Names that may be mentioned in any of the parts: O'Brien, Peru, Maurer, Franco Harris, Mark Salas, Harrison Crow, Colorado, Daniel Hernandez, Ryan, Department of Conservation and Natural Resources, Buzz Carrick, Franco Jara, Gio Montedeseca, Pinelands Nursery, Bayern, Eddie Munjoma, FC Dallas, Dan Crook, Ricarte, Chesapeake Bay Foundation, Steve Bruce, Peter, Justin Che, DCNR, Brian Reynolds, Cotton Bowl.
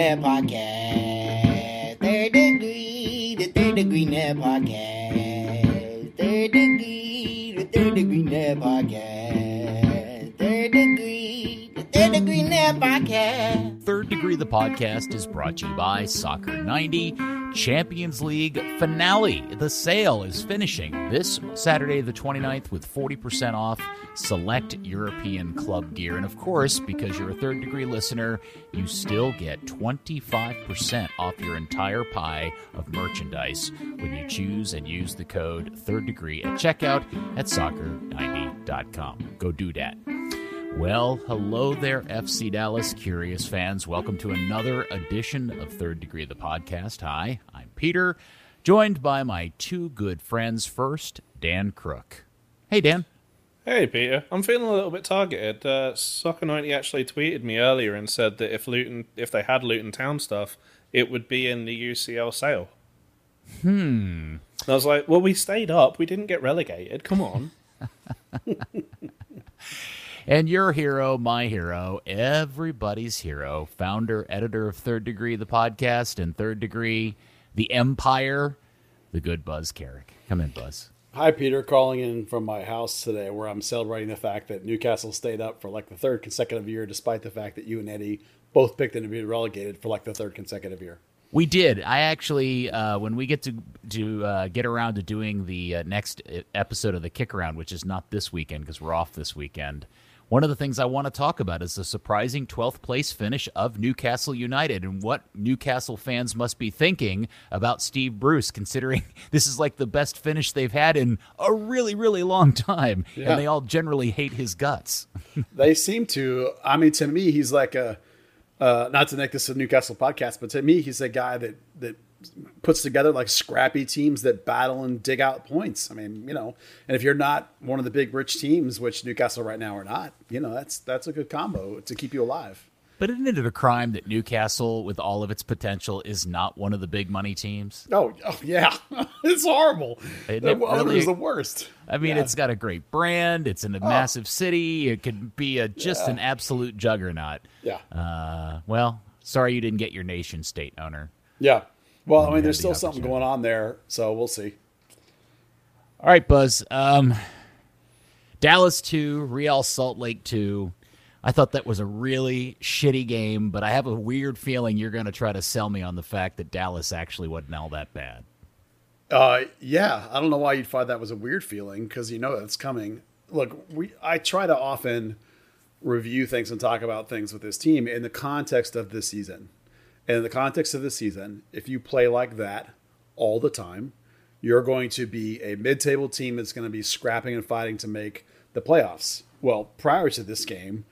Net Podcast. Third Degree, the Third Degree Net Podcast. Third Degree, the Third Degree Net Podcast. Third Degree, the Third Degree Net Podcast. Third Degree, the podcast is brought to you by Soccer90 Champions League Finale. The sale is finishing this Saturday the 29th with 40% off select European club gear. And of course, because you're a Third Degree listener, you still get 25% off your entire pie of merchandise when you choose and use the code Third Degree at checkout at soccer90.com. Go do that. Well, hello there, FC Dallas Curious fans. Welcome to another edition of Third Degree, the podcast. Hi, I'm Peter, joined by my two good friends. First, Dan Crook. Hey, Dan. Hey, Peter. I'm feeling a little bit targeted. Soccer90 actually tweeted me earlier and said that if they had Luton Town stuff, it would be in the UCL sale. And I was like, well, we stayed up. We didn't get relegated. Come on. And your hero, my hero, everybody's hero, founder, editor of Third Degree, the podcast, and Third Degree, the empire, the good Buzz Carrick. Come in, Buzz. Hi, Peter. Calling in from my house today where I'm celebrating the fact that Newcastle stayed up for like the third consecutive year, despite the fact that you and Eddie both picked them to be relegated for like the third consecutive year. We did. I actually, when we get to get around to doing the next episode of the Kick Around, which is not this weekend because we're off this weekend, one of the things I want to talk about is the surprising 12th place finish of Newcastle United and what Newcastle fans must be thinking about Steve Bruce, considering this is like the best finish they've had in a really, really long time. Yeah. And they all generally hate his guts. They seem to. I mean, to me, he's like a, not to make this a Newcastle podcast, but to me, he's a guy that puts together like scrappy teams that battle and dig out points. I mean, you know, and if you're not one of the big rich teams, which Newcastle right now are not, you know, that's a good combo to keep you alive. But isn't it a crime that Newcastle, with all of its potential, is not one of the big money teams? Oh yeah. It's horrible. It was the worst. I mean, yeah. It's got a great brand. It's in a massive city. It could be an absolute juggernaut. Yeah. Well, sorry you didn't get your nation state owner. Yeah. Well, I mean, there's still something going on there, so we'll see. All right, Buzz. Dallas 2, Real Salt Lake 2. I thought that was a really shitty game, but I have a weird feeling you're going to try to sell me on the fact that Dallas actually wasn't all that bad. Yeah, I don't know why you'd find that was a weird feeling, because you know that's coming. Look, I try to often review things and talk about things with this team in the context of this season. And in the context of the season, if you play like that all the time, you're going to be a mid-table team that's going to be scrapping and fighting to make the playoffs. Well, prior to this game,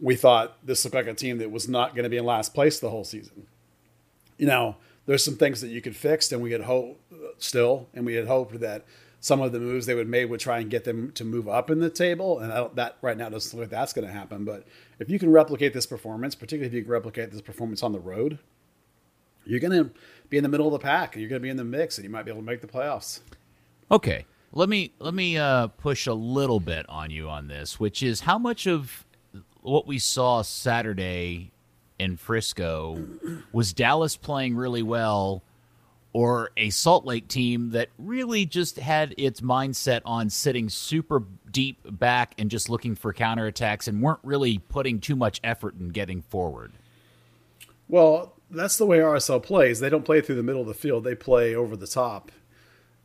we thought this looked like a team that was not going to be in last place the whole season. You know, there's some things that you could fix, and we had hoped that some of the moves they would make would try and get them to move up in the table. And that right now doesn't look like that's going to happen. But if you can replicate this performance, particularly if you can replicate this performance on the road, you're going to be in the middle of the pack, and you're going to be in the mix, and you might be able to make the playoffs. Okay, let me push a little bit on you on this, which is how much of what we saw Saturday in Frisco was Dallas playing really well, or a Salt Lake team that really just had its mindset on sitting super deep back and just looking for counterattacks and weren't really putting too much effort in getting forward. Well, that's the way RSL plays. They don't play through the middle of the field. They play over the top.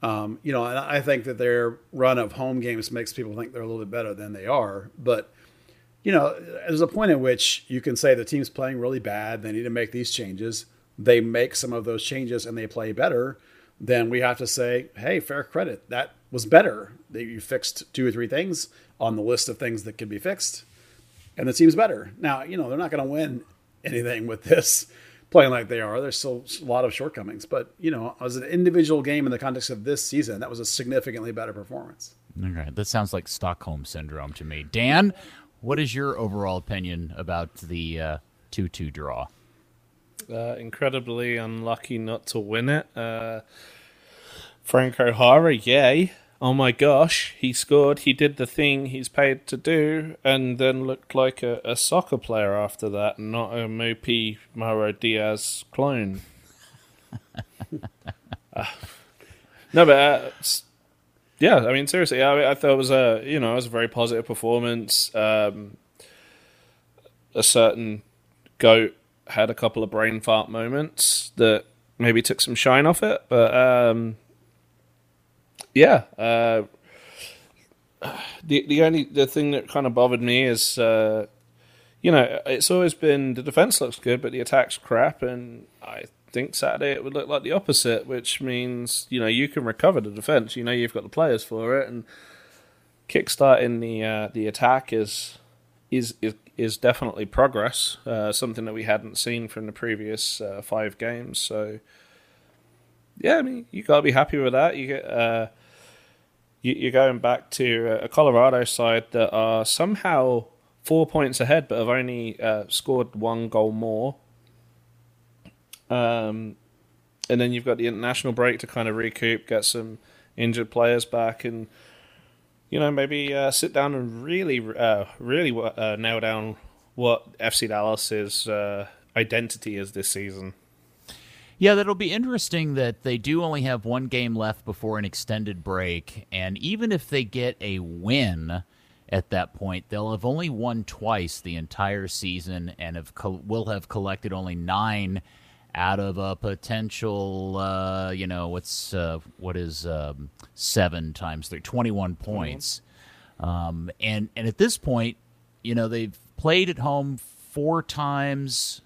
You know, and I think that their run of home games makes people think they're a little bit better than they are. But, you know, there's a point at which you can say the team's playing really bad. They need to make these changes. They make some of those changes and they play better. Then we have to say, hey, fair credit. That was better. You fixed two or three things on the list of things that could be fixed. And the team's better. Now, you know, they're not going to win anything with this playing like they are. There's still a lot of shortcomings, but you know, as an individual game in the context of this season, that was a significantly better performance. All right. That sounds like Stockholm syndrome to me. Dan, what is your overall opinion about the 2-2 draw? Incredibly unlucky not to win it. Franco Jara, yay. oh my gosh, he scored, he did the thing he's paid to do, and then looked like a soccer player after that, not a mopey Mauro Diaz clone. No, but yeah, I mean, seriously, I thought it was a very positive performance. A certain goat had a couple of brain fart moments that maybe took some shine off it, but the thing that kind of bothered me is, it's always been the defense looks good, but the attack's crap, and I think Saturday it would look like the opposite, which means, you can recover the defense. You've got the players for it, and kickstarting the attack is definitely progress, something that we hadn't seen from the previous 5 games. So, yeah, I mean, you got to be happy with that. You get. You're going back to a Colorado side that are somehow 4 points ahead but have only scored 1 goal more. And then you've got the international break to kind of recoup, get some injured players back, and, maybe sit down and really nail down what FC Dallas's identity is this season. Yeah, that'll be interesting that they do only have 1 game left before an extended break, and even if they get a win at that point, they'll have only won twice the entire season and will have collected only 9 out of a potential, 7 times 3, 21 points. Mm-hmm. And at this point, they've played at home 4 times,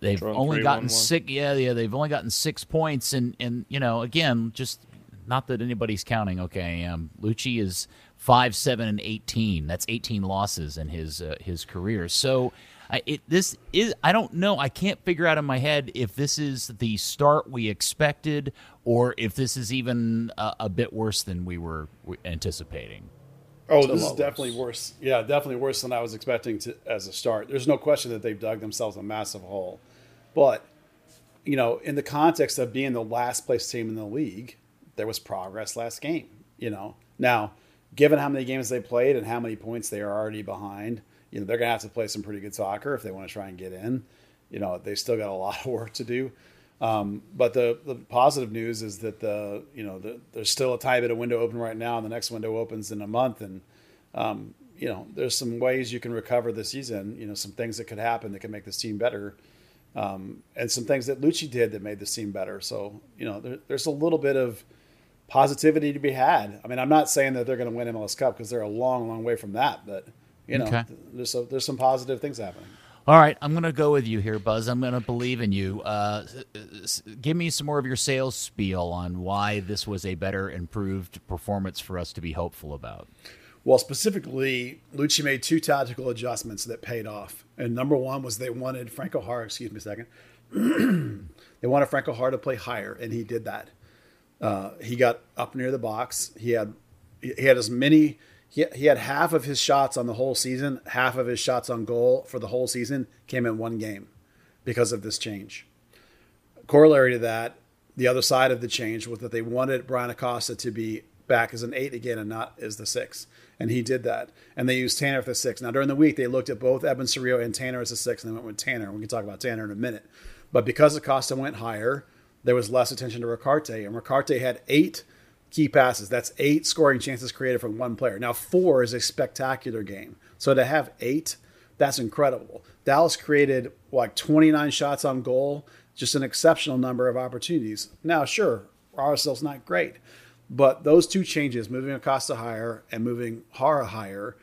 they've only gotten 6. Yeah. They've only gotten 6 points, and again, just not that anybody's counting. Okay, Lucci is 5-7-18. That's 18 losses in his career. So, I don't know. I can't figure out in my head if this is the start we expected, or if this is even a bit worse than we were anticipating. Oh, this is definitely worse. Yeah, definitely worse than I was expecting as a start. There's no question that they've dug themselves a massive hole. But, in the context of being the last place team in the league, there was progress last game, Now, given how many games they played and how many points they are already behind, they're going to have to play some pretty good soccer if they want to try and get in. They still got a lot of work to do. But the positive news is that there's still a tiny bit of window open right now, and the next window opens in a month. And, there's some ways you can recover this season, some things that could happen that can make this team better. And some things that Lucci did that made this team better. So, there's a little bit of positivity to be had. I mean, I'm not saying that they're going to win MLS Cup because they're a long, long way from that, but okay. There's some positive things happening. All right, I'm going to go with you here, Buzz. I'm going to believe in you. Give me some more of your sales spiel on why this was a better, improved performance for us to be hopeful about. Well, specifically, Lucci made 2 tactical adjustments that paid off. And number one was they wanted Franco Harris, they wanted Franco Harris to play higher, and he did that. He got up near the box. He had as many... He had half of his shots on the whole season, half of his shots on goal for the whole season came in 1 game because of this change. Corollary to that, the other side of the change was that they wanted Brian Acosta to be back as an 8 again and not as the 6. And he did that. And they used Tanner for the 6. Now, during the week, they looked at both Eben Cerrillo and Tanner as a 6, and they went with Tanner. We can talk about Tanner in a minute. But because Acosta went higher, there was less attention to Ricarte. And Ricarte had 8 key passes. That's 8 scoring chances created from 1 player. Now, 4 is a spectacular game. So to have 8, that's incredible. Dallas created 29 shots on goal, just an exceptional number of opportunities. Now, sure, RSL's not great, but those 2 changes, moving Acosta higher and moving Hara higher,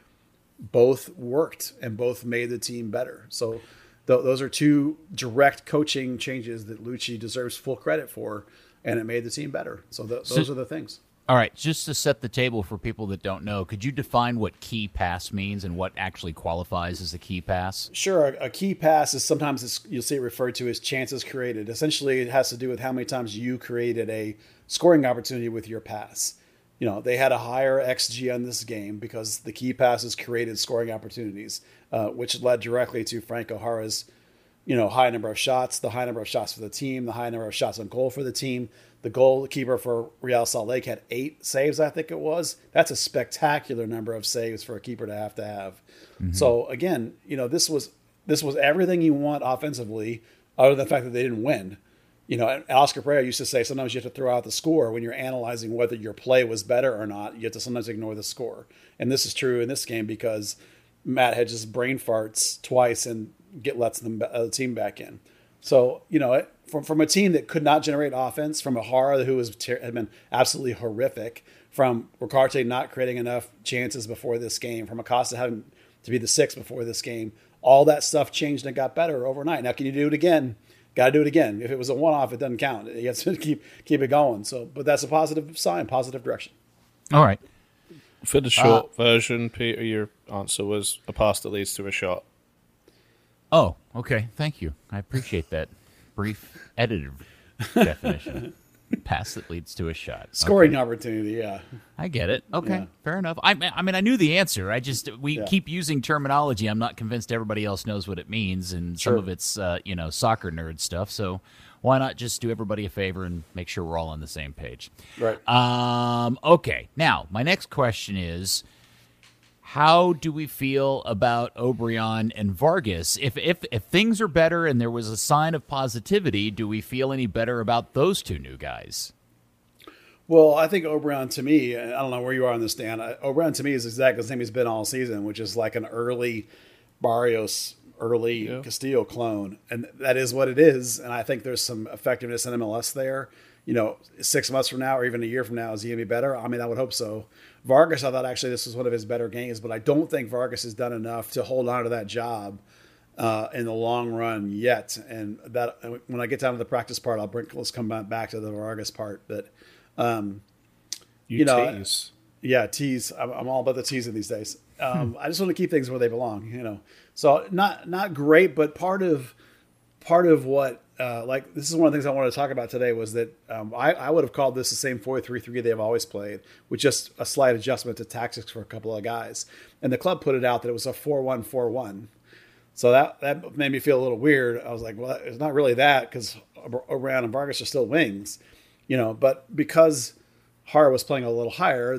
both worked and both made the team better. So those are 2 direct coaching changes that Lucci deserves full credit for. And it made the team better. So those are the things. All right, just to set the table for people that don't know, could you define what key pass means and what actually qualifies as a key pass? Sure. A key pass is sometimes you'll see it referred to as chances created. Essentially, it has to do with how many times you created a scoring opportunity with your pass. They had a higher XG on this game because the key passes created scoring opportunities, which led directly to Franco Jara's you know, high number of shots, the high number of shots for the team, the high number of shots on goal for the team. The goalkeeper for Real Salt Lake had 8 saves, I think it was. That's a spectacular number of saves for a keeper to have to have. Mm-hmm. So again, you know, this was everything you want offensively, other than the fact that they didn't win. You know, Oscar Pereira used to say sometimes you have to throw out the score when you're analyzing whether your play was better or not. You have to sometimes ignore the score. And this is true in this game because Matt Hedges brain farts twice and lets the team back in. So, you know, from a team that could not generate offense, from O'Hara, who had been absolutely horrific, from Ricarte not creating enough chances before this game, from Acosta having to be the 6th before this game, all that stuff changed and got better overnight. Now, can you do it again? Got to do it again. If it was a one-off, it doesn't count. You have to keep it going. So, but that's a positive sign, positive direction. All right. For the short version, Peter, your answer was a pass that leads to a shot. Oh, okay. Thank you. I appreciate that brief edited definition. Pass that leads to a shot. Scoring opportunity, yeah. I get it. Okay, yeah. Fair enough. I mean, I knew the answer. I just keep using terminology. I'm not convinced everybody else knows what it means, and sure. Some of it's soccer nerd stuff. So why not just do everybody a favor and make sure we're all on the same page? Right. Okay. Now my next question is, how do we feel about O'Brien and Vargas? If things are better and there was a sign of positivity, do we feel any better about those two new guys? Well, I think O'Brien, to me, I don't know where you are on this, Dan. O'Brien, to me, is exactly the same he's been all season, which is like an early Barrios, early Castillo clone. And that is what it is. And I think there's some effectiveness in MLS there. You know, 6 months from now or even a year from now, is he going to be better? I mean, I would hope so. Vargas, I thought actually this was one of his better games, but I don't think Vargas has done enough to hold on to that job in the long run yet. And that when I get down to the practice part, let's come back to the Vargas part. But, tease. Yeah, tease. I'm all about the teasing these days. I just want to keep things where they belong, you know. So not great, but part of what, this is one of the things I wanted to talk about today was that I would have called this the same 4-3-3 they've always played, with just a slight adjustment to tactics for a couple of guys. And the club put it out that it was a 4-1-4-1. So that made me feel a little weird. I was like, well, it's not really that because O'Brien and Vargas are still wings, you know. But because Hara was playing a little higher,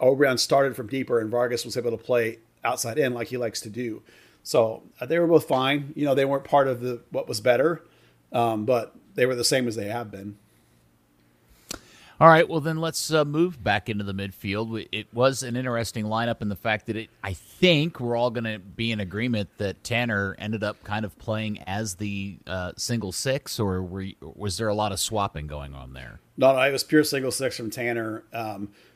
O'Brien started from deeper and Vargas was able to play outside in like he likes to do. So they were both fine. You know, they weren't part of what was better. But they were the same as they have been. All right, well, then let's move back into the midfield. It was an interesting lineup in the fact that I think we're all going to be in agreement that Tanner ended up kind of playing as the single six, or was there a lot of swapping going on there? No, it was pure single six from Tanner.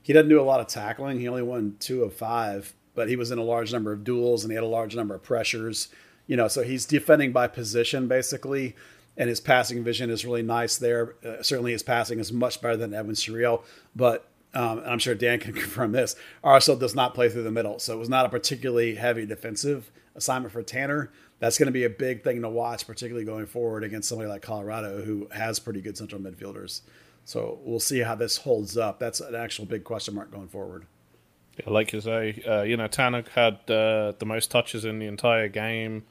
He doesn't do a lot of tackling. He only won 2 of 5, but he was in a large number of duels, and he had a large number of pressures. You know, so he's defending by position, basically. And his passing vision is really nice there. Certainly his passing is much better than Evan Surreal, but and I'm sure Dan can confirm this, RSL does not play through the middle. So it was not a particularly heavy defensive assignment for Tanner. That's going to be a big thing to watch, particularly going forward against somebody like Colorado who has pretty good central midfielders. So we'll see how this holds up. That's an actual big question mark going forward. Yeah, like you say, Tanner had the most touches in the entire game.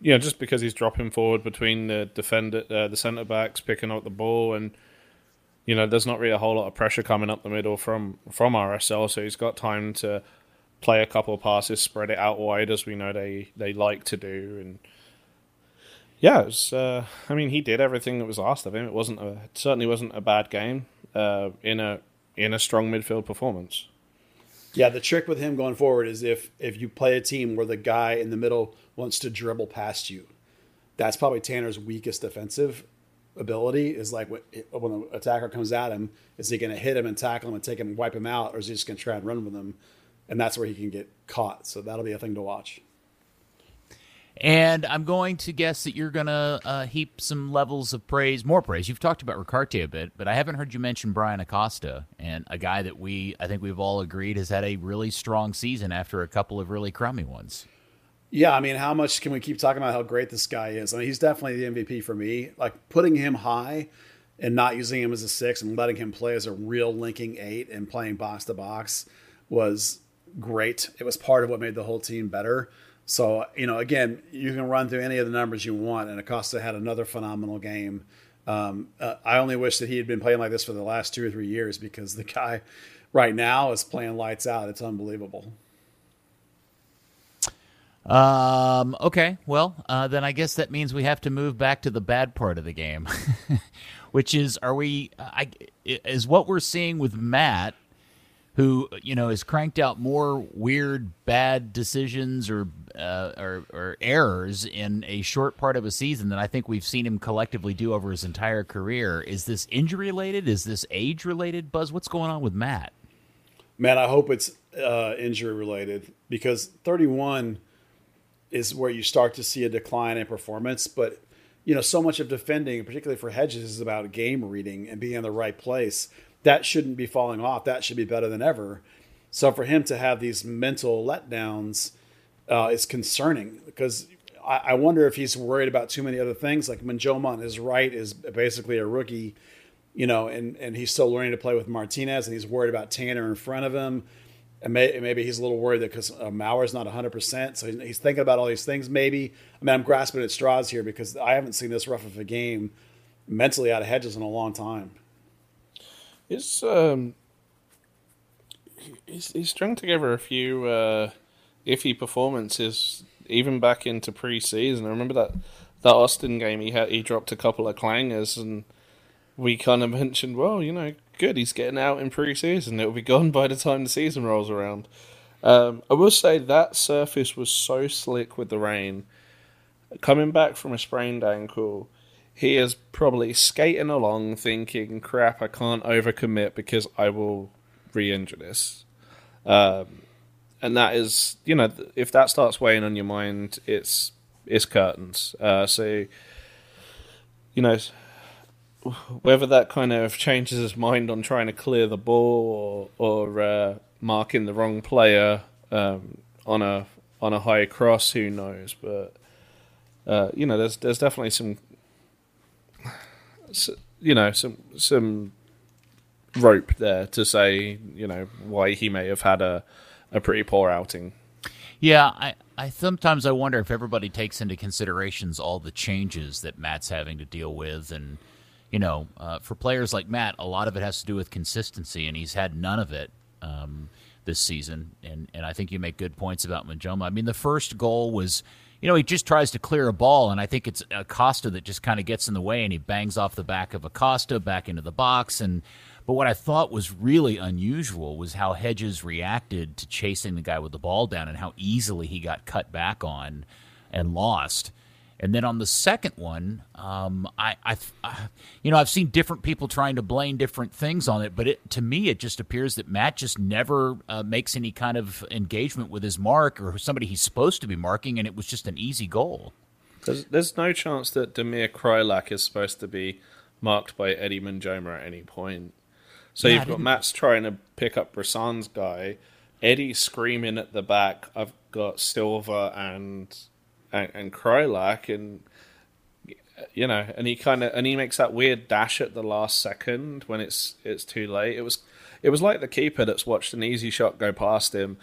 Yeah, just because he's dropping forward between the the centre backs, picking up the ball, and there's not really a whole lot of pressure coming up the middle from RSL, so he's got time to play a couple of passes, spread it out wide as we know they like to do, and yeah, it was, he did everything that was asked of him. It certainly wasn't a bad game in a strong midfield performance. Yeah, the trick with him going forward is if you play a team where the guy in the middle wants to dribble past you, that's probably Tanner's weakest defensive ability. Is like when the attacker comes at him, is he going to hit him and tackle him and take him and wipe him out, or is he just going to try and run with him? And that's where he can get caught. So that'll be a thing to watch. And I'm going to guess that you're going to heap some levels of praise, more praise. You've talked about Ricarte a bit, but I haven't heard you mention Brian Acosta, and a guy that I think we've all agreed has had a really strong season after a couple of really crummy ones. Yeah, I mean, how much can we keep talking about how great this guy is? I mean, he's definitely the MVP for me. Like, putting him high and not using him as a 6 and letting him play as a real linking 8 and playing box-to-box was great. It was part of what made the whole team better. So, you know, again, you can run through any of the numbers you want, and Acosta had another phenomenal game. I only wish that he had been playing like this for the last 2 or 3 years, because the guy right now is playing lights out. It's unbelievable. Okay. Well, then I guess that means we have to move back to the bad part of the game, which is, is what we're seeing with Matt, who, you know, has cranked out more weird, bad decisions or errors in a short part of a season than I think we've seen him collectively do over his entire career. Is this injury-related? Is this age-related? Buzz, what's going on with Matt? Man, I hope it's injury-related, because 31 is where you start to see a decline in performance. But, you know, so much of defending, particularly for Hedges, is about game reading and being in the right place. That shouldn't be falling off. That should be better than ever. So for him to have these mental letdowns is concerning, because I wonder if he's worried about too many other things. Like Munjoma on his right is basically a rookie, you know, and he's still learning to play with Martinez, and he's worried about Tanner in front of him. And maybe he's a little worried that because Maurer is not 100%. So he's thinking about all these things maybe. I mean, I'm grasping at straws here, because I haven't seen this rough of a game mentally out of Hedges in a long time. He's strung together a few iffy performances, even back into preseason. I remember that Austin game he dropped a couple of clangers, and we kind of mentioned, well, you know, good, he's getting out in preseason. It'll be gone by the time the season rolls around. I will say that surface was so slick with the rain. Coming back from a sprained ankle, he is probably skating along thinking, crap, I can't overcommit because I will re-injure this. And that is, you know, if that starts weighing on your mind, it's curtains. So, you know, whether that kind of changes his mind on trying to clear the ball or marking the wrong player on a high cross, who knows? But, you know, there's definitely some... you know, some rope there to say, you know, why he may have had a pretty poor outing. Yeah, I sometimes I wonder if everybody takes into considerations all the changes that Matt's having to deal with. And, you know, for players like Matt, a lot of it has to do with consistency, and he's had none of it this season. And I think you make good points about Munjoma. I mean, the first goal was... you know, he just tries to clear a ball, and I think it's Acosta that just kind of gets in the way, and he bangs off the back of Acosta back into the box. But what I thought was really unusual was how Hedges reacted to chasing the guy with the ball down and how easily he got cut back on and lost. And then on the second one, you know, I've seen different people trying to blame different things on it, but to me, it just appears that Matt just never makes any kind of engagement with his mark or somebody he's supposed to be marking, and it was just an easy goal. There's no chance that Damir Krylak is supposed to be marked by Eddie Munjoma at any point. So yeah, you've got Matt's trying to pick up Brissan's guy, Eddie screaming at the back, I've got Silva and Krylak, and you know, and he makes that weird dash at the last second when it's too late. It was like the keeper that's watched an easy shot go past him,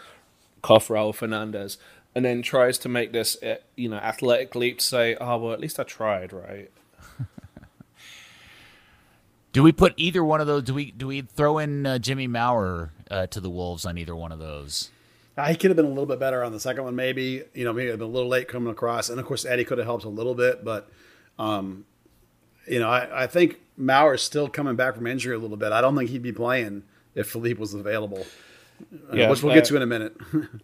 cough Raul Fernandez, and then tries to make this, you know, athletic leap to say, oh well, at least I tried, right? Do we put either one of those? Do we throw in Jimmy Maurer to the Wolves on either one of those? He could have been a little bit better on the second one, maybe. You know, maybe it'd been a little late coming across. And, of course, Eddie could have helped a little bit. But, you know, I think Maurer's still coming back from injury a little bit. I don't think he'd be playing if Philippe was available, which we'll get to in a minute.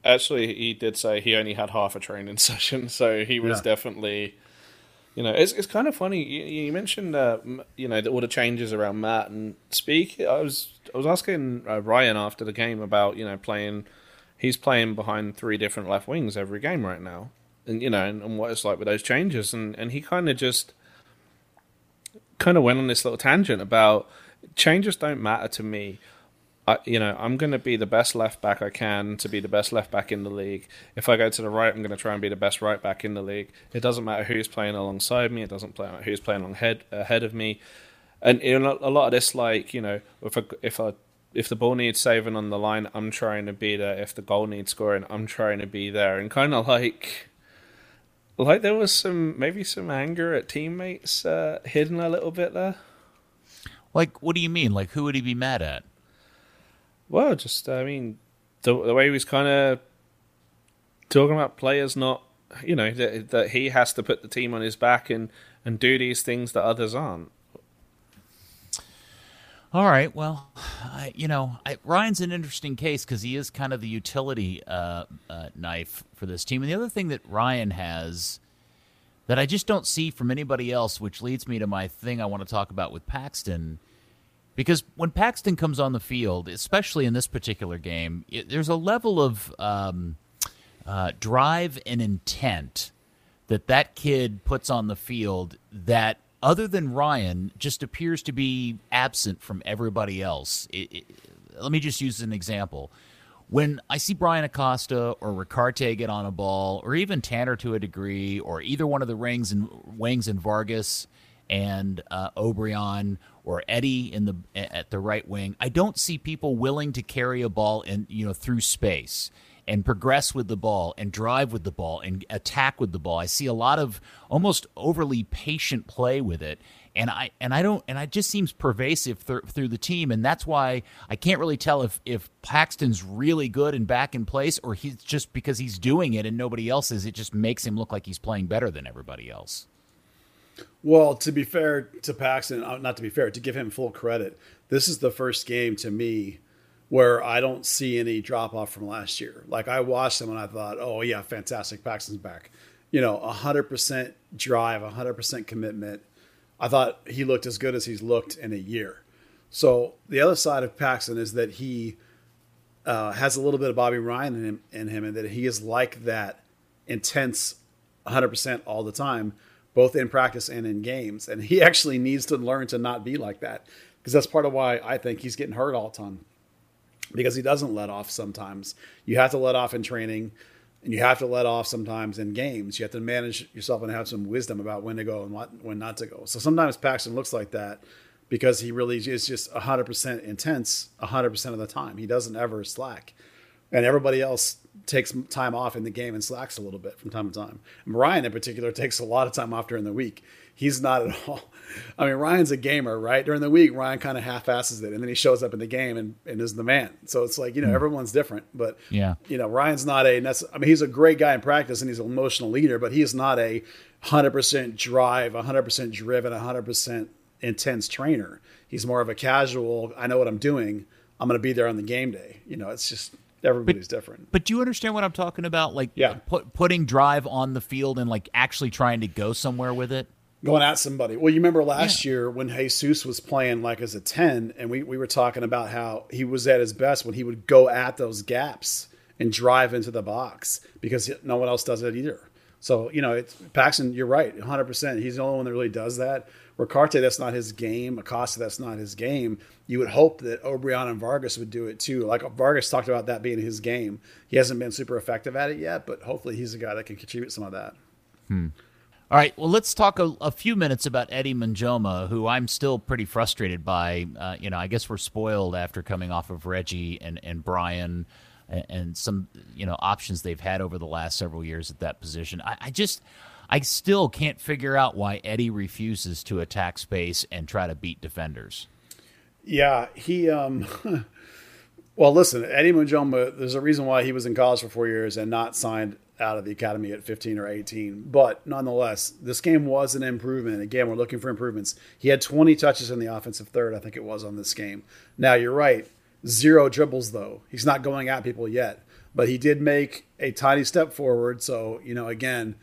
Actually, he did say he only had half a training session, so he was definitely, you know, it's kind of funny. You mentioned, you know, all the changes around Matt and Speak. I was asking Ryan after the game about, you know, he's playing behind three different left wings every game right now. And, you know, and what it's like with those changes. And he kind of went on this little tangent about changes don't matter to me. You know, I'm going to be the best left back I can to be the best left back in the league. If I go to the right, I'm going to try and be the best right back in the league. It doesn't matter who's playing alongside me. It doesn't matter who's playing ahead of me. And in a lot of this, like, you know, if I if the ball needs saving on the line, I'm trying to be there. If the goal needs scoring, I'm trying to be there. And kind of like there was maybe some anger at teammates hidden a little bit there. Like, what do you mean? Like, who would he be mad at? Well, just, I mean, the way he was kind of talking about players not, you know, that he has to put the team on his back and do these things that others aren't. All right, well, Ryan's an interesting case because he is kind of the utility knife for this team. And the other thing that Ryan has that I just don't see from anybody else, which leads me to my thing I want to talk about with Paxton, because when Paxton comes on the field, especially in this particular game, there's a level of drive and intent that kid puts on the field that, other than Ryan, just appears to be absent from everybody else. Let me just use an example. When I see Brian Acosta or Ricarte get on a ball, or even Tanner to a degree, or either one of the wings and Vargas and O'Brien or Eddie at the right wing, I don't see people willing to carry a ball through space and progress with the ball and drive with the ball and attack with the ball. I see a lot of almost overly patient play with it, and it just seems pervasive through the team, and that's why I can't really tell if Paxton's really good and back in place, or he's just because he's doing it and nobody else is. It just makes him look like he's playing better than everybody else. Well, to be fair to Paxton, not to be fair, to give him full credit, this is the first game to me where I don't see any drop-off from last year. Like, I watched them and I thought, oh, yeah, fantastic, Paxton's back. 100% drive, 100% commitment. I thought he looked as good as he's looked in a year. So the other side of Paxton is that he has a little bit of Bobby Ryan in him and that he is like that, intense 100% all the time, both in practice and in games. And he actually needs to learn to not be like that, because that's part of why I think he's getting hurt all the time. Because he doesn't let off sometimes. You have to let off in training, and you have to let off sometimes in games. You have to manage yourself and have some wisdom about when to go and when not to go. So sometimes Paxton looks like that because he really is just 100% intense 100% of the time. He doesn't ever slack. And everybody else takes time off in the game and slacks a little bit from time to time. And Ryan, in particular, takes a lot of time off during the week. He's not at all. I mean, Ryan's a gamer, right? During the week, Ryan kind of half-asses it, and then he shows up in the game and is the man. So it's like, everyone's different. But, Ryan's not he's a great guy in practice, and he's an emotional leader, but he is not a 100% drive, 100% driven, 100% intense trainer. He's more of a casual, I know what I'm doing. I'm going to be there on the game day. It's just – everybody's different. But do you understand what I'm talking about? Like, putting drive on the field and, like, actually trying to go somewhere with it? Going at somebody. Well, you remember last year when Jesus was playing, like, as a 10, and we were talking about how he was at his best when he would go at those gaps and drive into the box, because no one else does it either. So, Paxton, you're right, 100%. He's the only one that really does that. Ricarte, that's not his game. Acosta, that's not his game. You would hope that O'Brien and Vargas would do it too. Like, Vargas talked about that being his game. He hasn't been super effective at it yet, but hopefully he's a guy that can contribute some of that. All right, well, let's talk a few minutes about Eddie Munjoma, who I'm still pretty frustrated by. I guess we're spoiled after coming off of Reggie and Brian and some, options they've had over the last several years at that position. I still can't figure out why Eddie refuses to attack space and try to beat defenders. Yeah, he well, listen, Eddie Munjoma, there's a reason why he was in college for 4 years and not signed out of the academy at 15 or 18. But nonetheless, this game was an improvement. Again, we're looking for improvements. He had 20 touches in the offensive third, I think it was, on this game. Now, you're right. 0 dribbles, though. He's not going at people yet. But he did make a tiny step forward. So, again,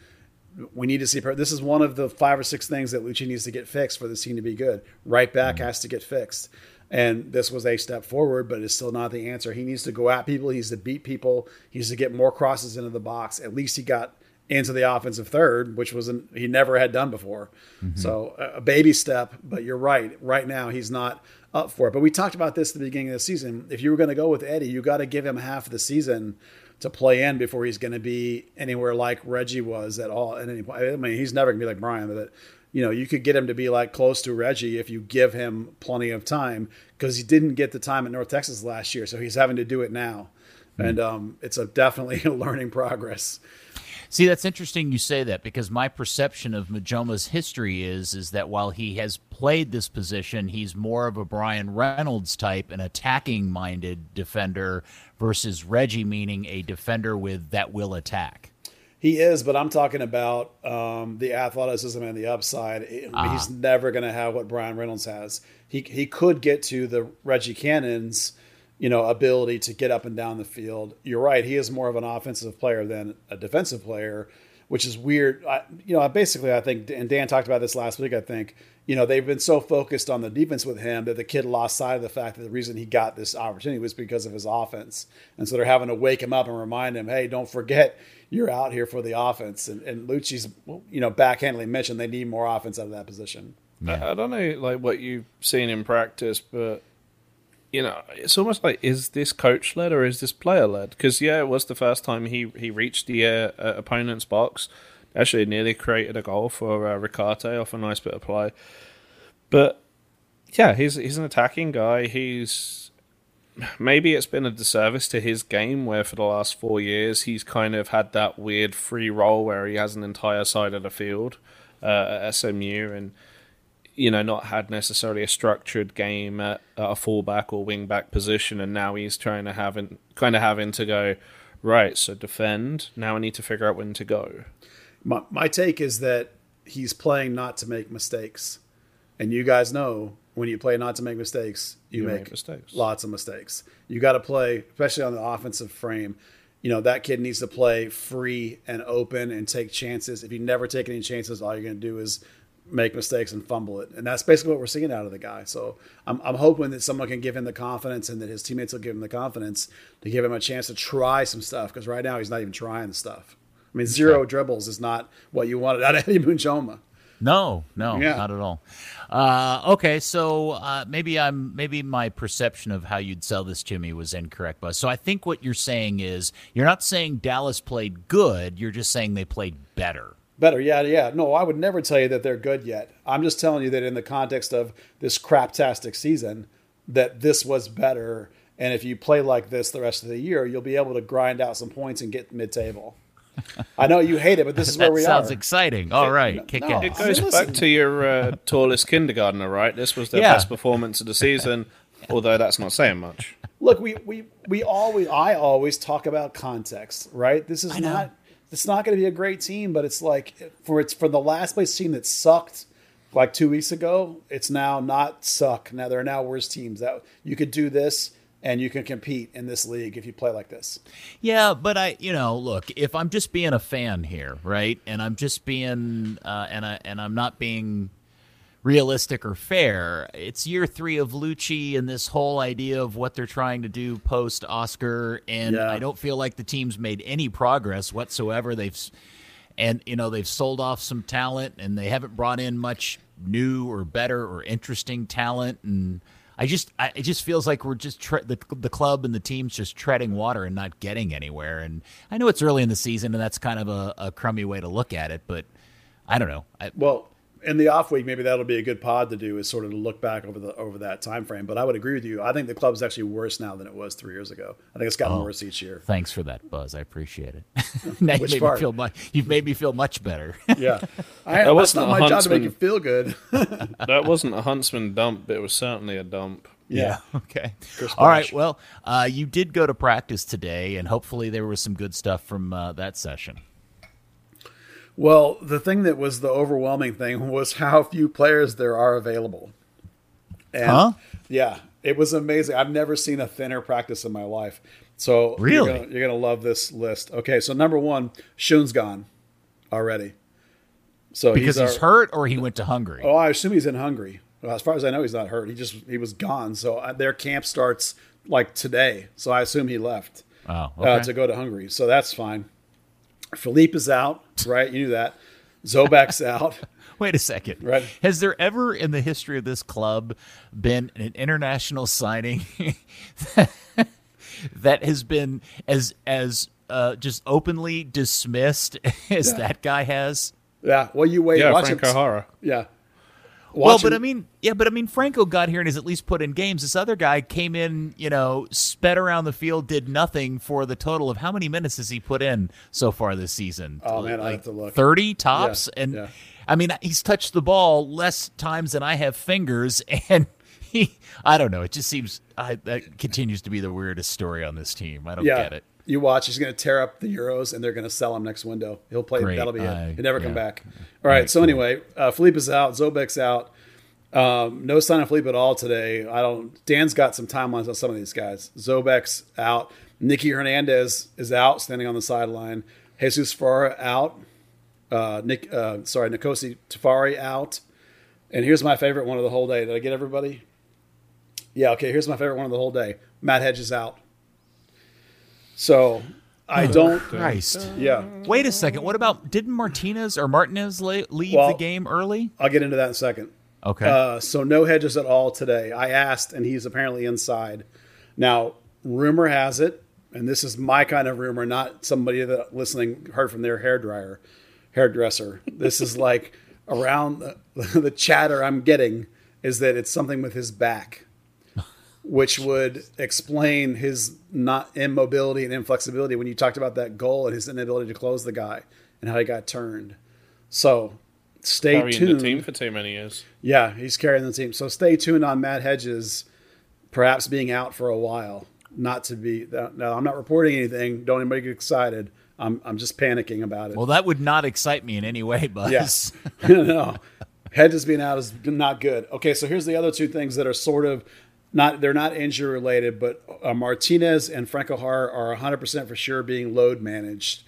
we need to see. This is one of the 5 or 6 things that Lucci needs to get fixed for this team to be good. Right back has to get fixed. And this was a step forward, but it's still not the answer. He needs to go at people. He needs to beat people. He needs to get more crosses into the box. At least he got into the offensive third, which was he never had done before. Mm-hmm. So a baby step, but you're right. Right now, he's not up for it. But we talked about this at the beginning of the season. If you were going to go with Eddie, you got to give him half the season to play in before he's going to be anywhere like Reggie was at all. At any point. I mean, he's never going to be like Brian, but you know, you could get him to be like close to Reggie if you give him plenty of time, because he didn't get the time at North Texas last year. So he's having to do it now. Mm-hmm. And it's definitely a learning progress. See, that's interesting you say that, because my perception of Munjoma's history is that while he has played this position, he's more of a Brian Reynolds type, an attacking-minded defender, versus Reggie, meaning a defender with that will attack. He is, but I'm talking about the athleticism and the upside. He's never going to have what Brian Reynolds has. He could get to the Reggie Cannons, you know, ability to get up and down the field. You're right. He is more of an offensive player than a defensive player, which is weird. I think, and Dan talked about this last week, I think, you know, they've been so focused on the defense with him that the kid lost sight of the fact that the reason he got this opportunity was because of his offense. And so they're having to wake him up and remind him, hey, don't forget you're out here for the offense. And Lucci's, you know, backhandedly mentioned they need more offense out of that position. Yeah. I don't know, like, what you've seen in practice, but, you know, it's almost like, is this coach-led or is this player-led? Because, yeah, it was the first time he reached the opponent's box. Actually nearly created a goal for Ricarte off a nice bit of play. But, yeah, he's an attacking guy. Maybe it's been a disservice to his game where for the last 4 years he's kind of had that weird free role where he has an entire side of the field at SMU, and, you know, not had necessarily a structured game at a fullback or wing-back position, and now he's trying to having to go, right, so defend, now I need to figure out when to go. My take is that he's playing not to make mistakes, and you guys know, when you play not to make mistakes, you make mistakes. Lots of mistakes. You got to play, especially on the offensive frame. You know, that kid needs to play free and open and take chances. If you never take any chances, all you're going to do is make mistakes and fumble it. And that's basically what we're seeing out of the guy. So I'm hoping that someone can give him the confidence, and that his teammates will give him the confidence to give him a chance to try some stuff. Because right now he's not even trying the stuff. I mean, zero dribbles is not what you wanted out of Eddie Munjoma. No, not at all. Okay, so maybe my perception of how you'd sell this to me was incorrect, Buzz. So I think what you're saying is, you're not saying Dallas played good. You're just saying they played better. Better, yeah. No, I would never tell you that they're good yet. I'm just telling you that in the context of this craptastic season, that this was better. And if you play like this the rest of the year, you'll be able to grind out some points and get mid-table. I know you hate it, but this is where we are. That sounds exciting. All right, kick off. It goes back to your tallest kindergartner, right? This was the best performance of the season, although that's not saying much. Look, I always talk about context, right? This is not. It's not going to be a great team, but it's like for the last place team that sucked like 2 weeks ago. It's now not suck. Now there are now worse teams that you could do this. And you can compete in this league if you play like this. Yeah, but look, if I'm just being a fan here, right, and I'm just being, and I'm not being realistic or fair, it's year three of Lucci and this whole idea of what they're trying to do post-Oscar, and I don't feel like the team's made any progress whatsoever. They've sold off some talent, and they haven't brought in much new or better or interesting talent, and it just feels like we're just the club and the team's just treading water and not getting anywhere. And I know it's early in the season, and that's kind of a crummy way to look at it. But I don't know. Well, in the off week, maybe that'll be a good pod to do, is sort of to look back over that time frame. But I would agree with you. I think the club's actually worse now than it was 3 years ago. I think it's gotten worse each year. Thanks for that, Buzz. I appreciate it. You've made me feel much better. Yeah, that's not my job to make you feel good. That wasn't a Huntsman dump, but it was certainly a dump. Yeah. Okay. All right. Well, you did go to practice today, and hopefully there was some good stuff from that session. Well, the thing that was the overwhelming thing was how few players there are available. And yeah, it was amazing. I've never seen a thinner practice in my life. So really? You're going to love this list. Okay, so number one, Schoen's gone already. So because he's hurt, or he went to Hungary? Oh, I assume he's in Hungary. Well, as far as I know, he's not hurt. He was gone. So their camp starts like today. So I assume he left to go to Hungary. So that's fine. Philippe is out, right? You knew that. Zobac's out. Wait a second. Right? Has there ever in the history of this club been an international signing that has been as just openly dismissed as that guy has? Yeah. Well, you wait. Yeah, watch Franco Jara. Yeah. Watch him. But I mean, Franco got here and is at least put in games. This other guy came in, sped around the field, did nothing for the total of how many minutes has he put in so far this season? Oh man, I have to look. 30 tops, I mean, he's touched the ball less times than I have fingers, and I don't know. It just seems that continues to be the weirdest story on this team. I don't get it. You watch, he's going to tear up the Euros, and they're going to sell him next window. He'll play. Great. That'll be it. He'll never come back. All right. So anyway, Philippe is out. Zobek's out. No sign of Philippe at all today. Dan's got some timelines on some of these guys. Zobek's out. Nicky Hernandez is out, standing on the sideline. Jesus Ferreira out. Nkosi Tafari out. And here's my favorite one of the whole day. Did I get everybody? Yeah, okay. Here's my favorite one of the whole day. Matt Hedges out. So I don't. Christ. Yeah. Wait a second. What about, didn't Martinez leave the game early? I'll get into that in a second. Okay. So no Hedges at all today. I asked, and he's apparently inside. Now, rumor has it, and this is my kind of rumor, not somebody that listening heard from their hairdresser. This is like around the chatter I'm getting is that it's something with his back, which would explain his not immobility and inflexibility when you talked about that goal and his inability to close the guy and how he got turned. So stay tuned. The team for too many years. Yeah, he's carrying the team. So stay tuned on Matt Hedges perhaps being out for a while. No, I'm not reporting anything. Don't anybody get excited. I'm just panicking about it. Well, that would not excite me in any way, Buzz. Yes. No. Hedges being out is not good. Okay, so here's the other two things that are sort of they're not injury related, but Martinez and Franco Harris are 100% for sure being load managed.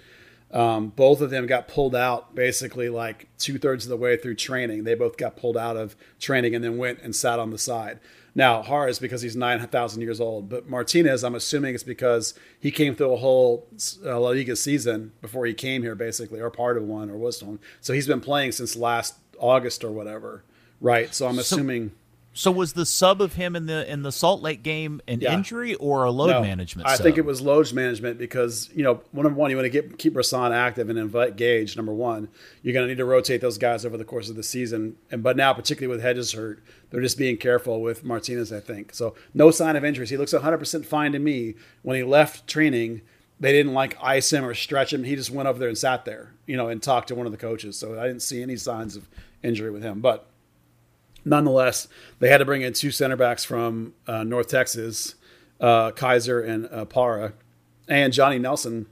Both of them got pulled out basically like 2/3 of the way through training. They both got pulled out of training and then went and sat on the side. Now, Harris, because he's 9,000 years old, but Martinez, I'm assuming it's because he came through a whole La Liga season before he came here basically, or part of one or was one. So he's been playing since last August or whatever, right? So I'm assuming... So was the sub of him in the Salt Lake game an injury or a load management? I think it was load management because, number one, you want to keep Rasan active and invite Gage, number one. You're going to need to rotate those guys over the course of the season. But now, particularly with Hedges hurt, they're just being careful with Martinez, I think. So no sign of injuries. He looks 100% fine to me. When he left training, they didn't ice him or stretch him. He just went over there and sat there, and talked to one of the coaches. So I didn't see any signs of injury with him. But nonetheless, they had to bring in two center backs from North Texas, Kaiser and Parra. And Johnny Nelson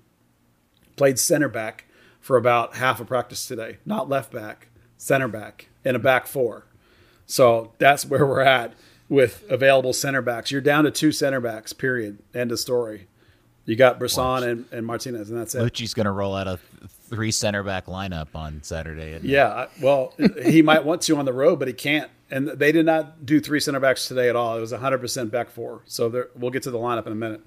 played center back for about half a practice today. Not left back, center back, and a back four. So that's where we're at with available center backs. You're down to two center backs, period. End of story. You got Brisson and Martinez, and that's it. Lucci's going to roll out a three center back lineup on Saturday. Yeah, well, he might want to on the road, but he can't. And they did not do three center backs today at all. It was 100% back four. So we'll get to the lineup in a minute.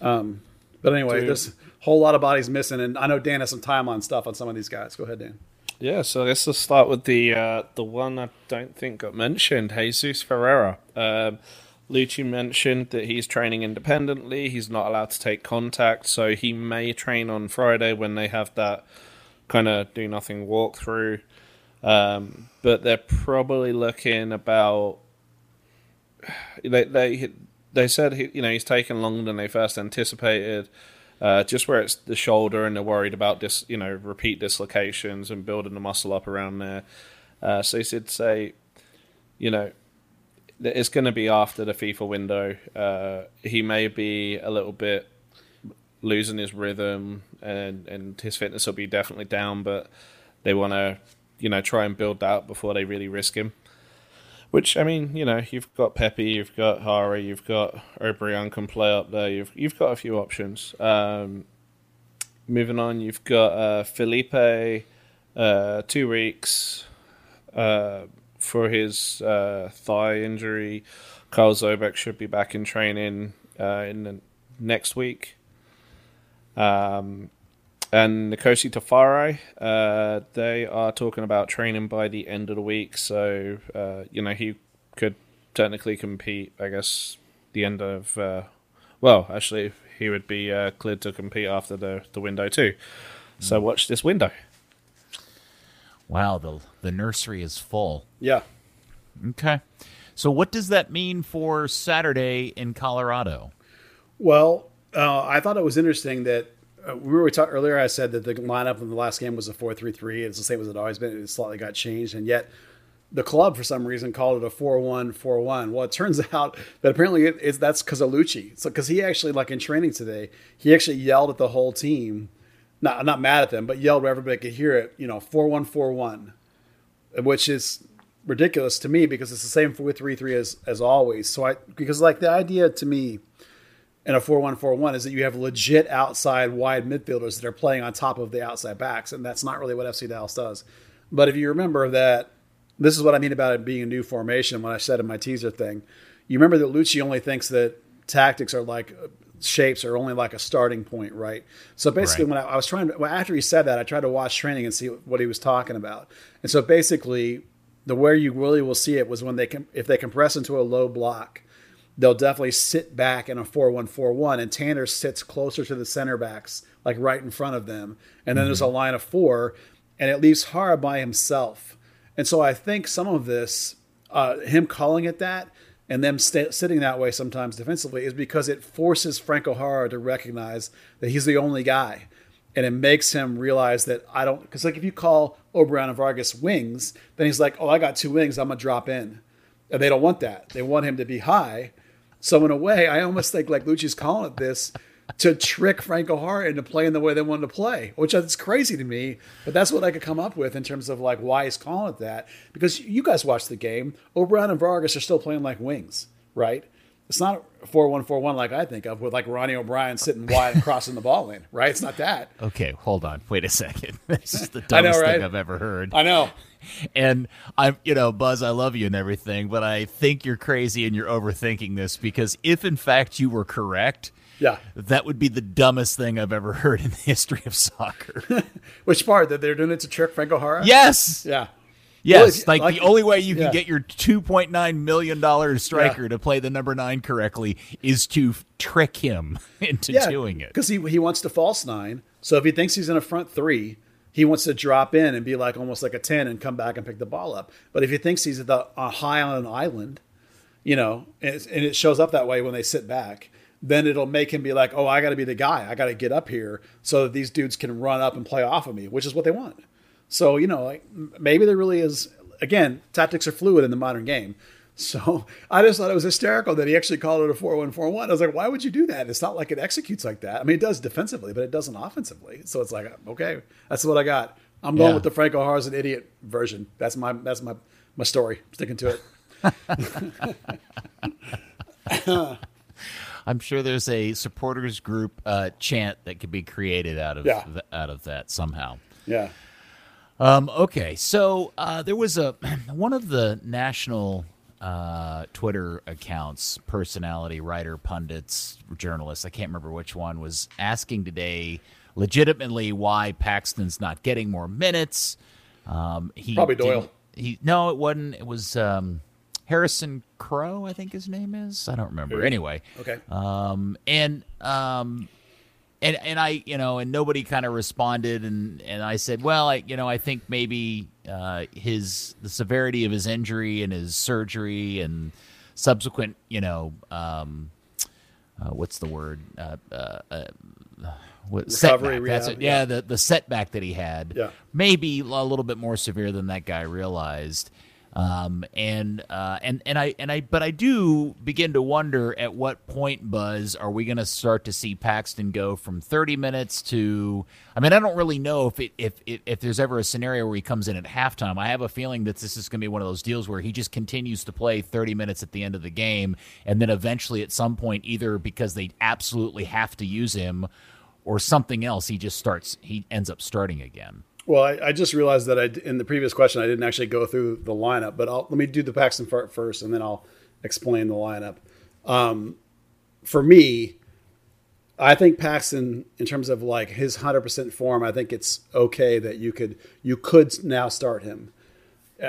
But anyway, there's a whole lot of bodies missing, and I know Dan has some timeline stuff on some of these guys. Go ahead, Dan. Yeah, so I guess let's start with the one I don't think got mentioned, Jesus Ferreira. Lucci mentioned that he's training independently. He's not allowed to take contact, so he may train on Friday when they have that kind of do-nothing walkthrough. But they're probably looking about... They said he's taken longer than they first anticipated, just where it's the shoulder, and they're worried about repeat dislocations and building the muscle up around there. So he did say, it's going to be after the FIFA window. He may be a little bit losing his rhythm, and his fitness will be definitely down, but they want to, try and build that up before they really risk him. Which, I mean, you've got Pepe, you've got Hari, you've got O'Brien can play up there. You've got a few options. Moving on, you've got Philippe, 2 weeks, for his thigh injury. Karl Zobek should be back in training in the next week. And Nkosi Tafari, they are talking about training by the end of the week. So, he could technically compete, I guess, the end of... well, actually, he would be cleared to compete after the window too. So watch this window. Wow, the nursery is full. Yeah. Okay. So what does that mean for Saturday in Colorado? Well, I thought it was interesting that we were talking earlier. I said that the lineup in the last game was a 4-3-3. It's the same as it always been. It slightly got changed, and yet the club for some reason called it a 4-1-4-1. Well, it turns out that apparently that's Casalucci. So because he actually, like in training today, he actually yelled at the whole team. Not mad at them, but yelled where everybody could hear it. 4-1-4-1, which is ridiculous to me because it's the same 4-3-3 as always. So because the idea to me in a 4-1-4-1 is that you have legit outside wide midfielders that are playing on top of the outside backs, and that's not really what FC Dallas does. But if you remember that, this is what I mean about it being a new formation when I said in my teaser thing. You remember that Lucci only thinks that tactics are like shapes are only like a starting point, right? So basically right. When I was trying to, after he said that, I tried to watch training and see what he was talking about. And so basically the where you really will see it was when if they compress into a low block, they'll definitely sit back in a 4-1-4-1, and Tanner sits closer to the center backs, like right in front of them. And then there's a line of four, and it leaves Hara by himself. And so I think some of this, him calling it that and them sitting that way sometimes defensively, is because it forces Franco Jara to recognize that he's the only guy. And it makes him realize that because like if you call O'Brien and Vargas wings, then he's like, oh, I got two wings, I'm going to drop in. And they don't want that. They want him to be high. So in a way, I almost think like Lucci's calling it this to trick Franco Jara into playing the way they want him to play, which is crazy to me. But that's what I could come up with in terms of like why he's calling it that. Because you guys watched the game. O'Brien and Vargas are still playing like wings, right? It's not 4-1-4-1 like I think of with like Ronnie O'Brien sitting wide and crossing the ball in, right? It's not that. Okay, hold on. Wait a second. This is the dumbest thing I've ever heard. I know. And I'm, Buzz, I love you and everything, but I think you're crazy and you're overthinking this because if in fact you were correct, yeah, that would be the dumbest thing I've ever heard in the history of soccer. Which part? That they're doing it to trick Franco Jara? Yes. Yeah. Yes. Well, like the only way you can get your $2.9 million striker to play the number 9 correctly is to trick him into doing it. Because he wants to false 9. So if he thinks he's in a front 3, he wants to drop in and be like almost like a 10 and come back and pick the ball up. But if he thinks he's high on an island, and it shows up that way when they sit back, then it'll make him be like, oh, I got to be the guy. I got to get up here so that these dudes can run up and play off of me, which is what they want. So, maybe there really is, again, tactics are fluid in the modern game. So I just thought it was hysterical that he actually called it a 4-1-4-1. I was like, why would you do that? It's not like it executes like that. I mean, it does defensively, but it doesn't offensively. So it's like, okay, that's what I got. I'm going with the Franco Harris an idiot version. That's my story. I'm sticking to it. I'm sure there's a supporters group chant that could be created out of that somehow. Yeah. Okay. So there was one of the national Twitter accounts, personality, writer, pundits, journalists, I can't remember which one, was asking today legitimately why Paxton's not getting more minutes. He probably Doyle. No, it wasn't. It was Harrison Crow, I think his name is. I don't remember. Anyway. Okay. And I, and nobody kind of responded. And I said, well, I think maybe the severity of his injury and his surgery and subsequent, what's the word? Recovery, setback. The setback that he had may be a little bit more severe than that guy realized. But I do begin to wonder at what point, Buzz, are we going to start to see Paxton go from 30 minutes to, I mean, I don't really know if there's ever a scenario where he comes in at halftime. I have a feeling that this is going to be one of those deals where he just continues to play 30 minutes at the end of the game. And then eventually at some point, either because they absolutely have to use him or something else, he ends up starting again. Well, I just realized that in the previous question, I didn't actually go through the lineup, but let me do the Paxton part first, and then I'll explain the lineup. For me, I think Paxton, in terms of like his 100% form, I think it's okay that you could now start him.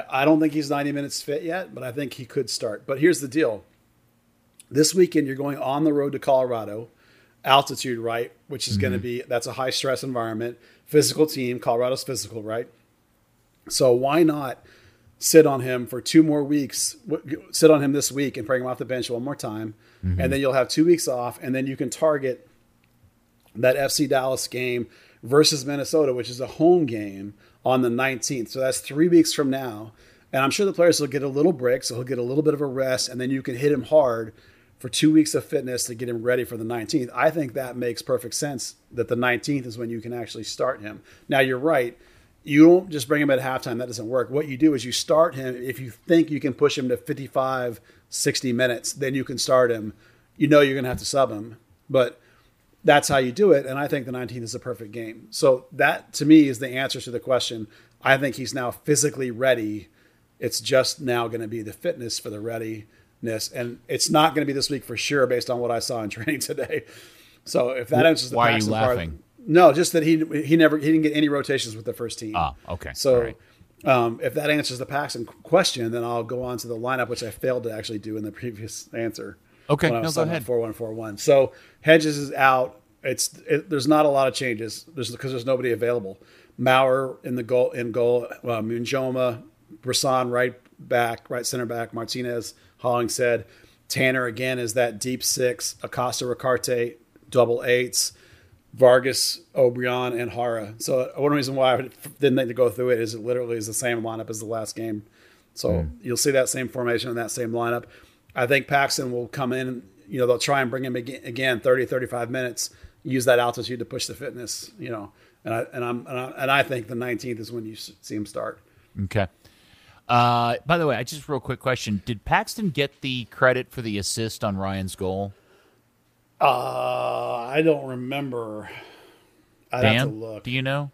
I don't think he's 90 minutes fit yet, but I think he could start. But here's the deal. This weekend, you're going on the road to Colorado, altitude, right? Which is going to be, that's a high stress environment. Physical team, Colorado's physical, right? So why not sit on him for 2 more weeks, sit on him this week and bring him off the bench one more time. Mm-hmm. And then you'll have 2 weeks off, and then you can target that FC Dallas game versus Minnesota, which is a home game on the 19th. So that's 3 weeks from now. And I'm sure the players will get a little break, so he'll get a little bit of a rest, and then you can hit him hard for 2 weeks of fitness to get him ready for the 19th. I think that makes perfect sense, that the 19th is when you can actually start him. Now, you're right. You don't just bring him at halftime. That doesn't work. What you do is you start him. If you think you can push him to 55, 60 minutes, then you can start him. You know you're going to have to sub him, but that's how you do it. And I think the 19th is a perfect game. So that, to me, is the answer to the question. I think he's now physically ready. It's just now going to be the fitness for the readiness. And it's not going to be this week for sure, based on what I saw in training today. So if that answers the question. Why are you laughing? Part, no, just that he didn't get any rotations with the first team. Ah, okay. So right. If that answers the Paxton question, then I'll go on to the lineup, which I failed to actually do in the previous answer. Okay, no, go ahead. 4-1-4-1. So Hedges is out. There's not a lot of changes because there's nobody available. Maurer in goal. Munjoma, Brisson right center back. Martinez, Holling said. Tanner again is that deep six. Acosta, Ricarte, double eights. Vargas, O'Brien, and Jara. So one reason why I didn't think to go through it is it literally is the same lineup as the last game. So You'll see that same formation and that same lineup. I think Paxton will come in. You know, they'll try and bring him again 30, 35 minutes, use that altitude to push the fitness, you know. And I think the 19th is when you see him start. Okay. By the way, I just real quick question. Did Paxton get the credit for the assist on Ryan's goal? I don't remember. I'd have to look. Do you know?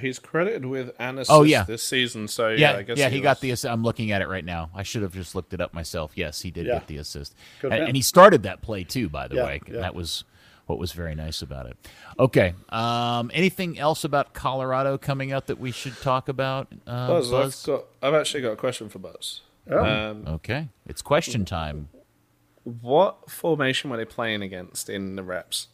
He's credited with an assist this season, so yeah I guess he got the assist. I'm looking at it right now. I should have just looked it up myself. Yes, he did get the assist. And he started that play too, by the way. Yeah. That was what was very nice about it. Okay. Anything else about Colorado coming up that we should talk about, Buzz? I've actually got a question for Buzz. Oh. Okay. It's question time. What formation were they playing against in the reps?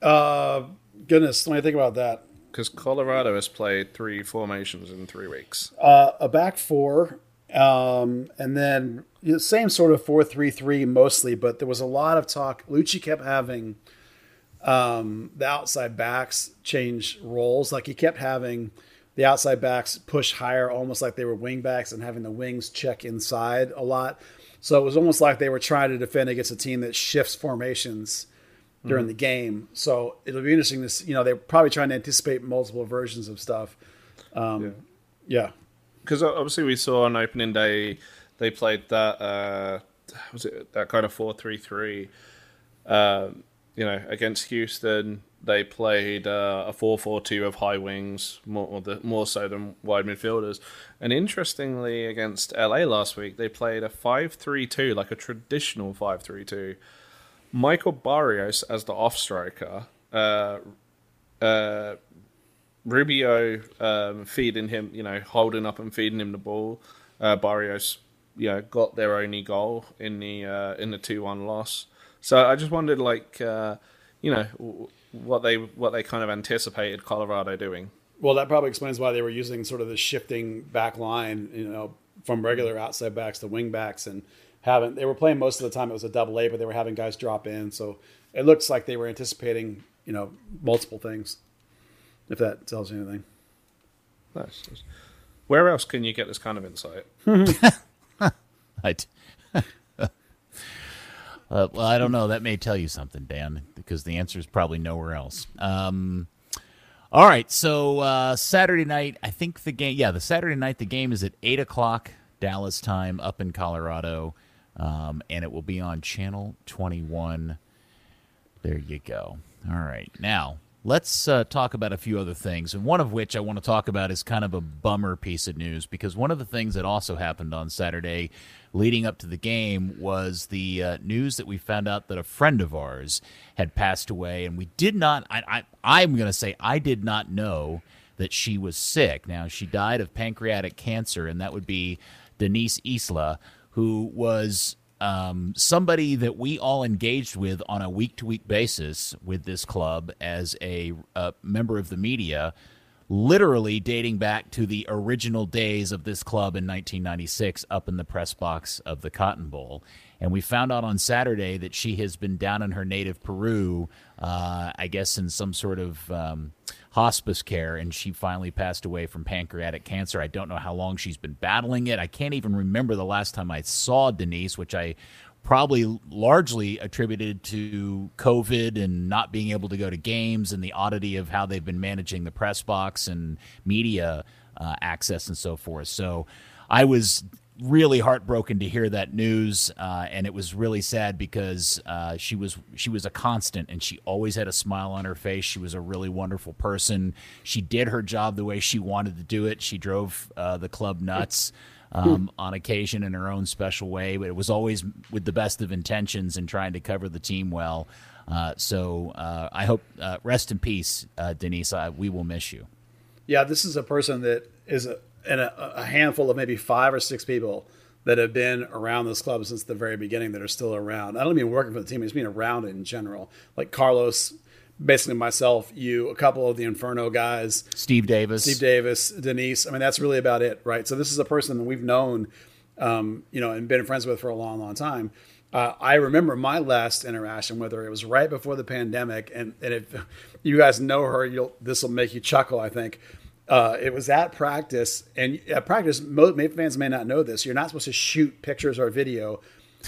Goodness, let me think about that. Because Colorado has played 3 formations in 3 weeks. A back 4, and then the same sort of 4-3-3 mostly, but there was a lot of talk. Lucci kept having the outside backs change roles. Like, he kept having the outside backs push higher, almost like they were wing backs, and having the wings check inside a lot. So it was almost like they were trying to defend against a team that shifts formations during the game. So it'll be interesting to see, they're probably trying to anticipate multiple versions of stuff. Because obviously we saw on opening day, they played that, was it that kind of 4-3-3, against Houston. They played a 4-4-2 of high wings, more so than wide midfielders. And interestingly, against LA last week, they played a 5-3-2, like a traditional 5-3-2. Michael Barrios as the off-striker, Rubio feeding him, holding up and feeding him the ball. Barrios, got their only goal in the 2-1 loss. So I just wondered, what they kind of anticipated Colorado doing. Well, that probably explains why they were using sort of the shifting back line, from regular outside backs to wing backs, and they were playing most of the time. It was a double A, but they were having guys drop in. So it looks like they were anticipating, multiple things, if that tells you anything. Nice. Where else can you get this kind of insight? Well, I don't know. That may tell you something, Dan, because the answer is probably nowhere else. All right. So Saturday night, I think the game. Yeah, the Saturday night, the game is at 8 o'clock Dallas time up in Colorado, and it will be on Channel 21. There you go. All right. Now, let's talk about a few other things, and one of which I want to talk about is kind of a bummer piece of news, because one of the things that also happened on Saturday leading up to the game was the news that we found out that a friend of ours had passed away, and we did not, I'm going to say I did not know that she was sick. Now, she died of pancreatic cancer, and that would be Denise Isla, who was somebody that we all engaged with on a week-to-week basis with this club as a member of the media literally dating back to the original days of this club in 1996 up in the press box of the Cotton Bowl. And we found out on Saturday that she has been down in her native Peru, I guess in some sort of hospice care, and she finally passed away from pancreatic cancer. I don't know how long she's been battling it. I can't even remember the last time I saw Denise, which I probably largely attributed to COVID and not being able to go to games and the oddity of how they've been managing the press box and media access and so forth. So I was really heartbroken to hear that news, and it was really sad because she was a constant, and she always had a smile on her face. She was a really wonderful person. She did her job the way she wanted to do it. She drove the club nuts on occasion in her own special way, but it was always with the best of intentions and trying to cover the team well. So I hope rest in peace, Denise. We will miss you. Yeah, this is a person that is a handful of maybe 5 or 6 people that have been around this club since the very beginning that are still around. I don't mean working for the team, I just mean around it in general. Like Carlos, basically myself, you, a couple of the Inferno guys. Steve Davis, Denise. I mean, that's really about it, right? So this is a person that we've known, and been friends with for a long, long time. I remember my last interaction with her. It was right before the pandemic. And if you guys know her, this will make you chuckle, I think. It was at practice, and at practice, most fans may not know this. You're not supposed to shoot pictures or video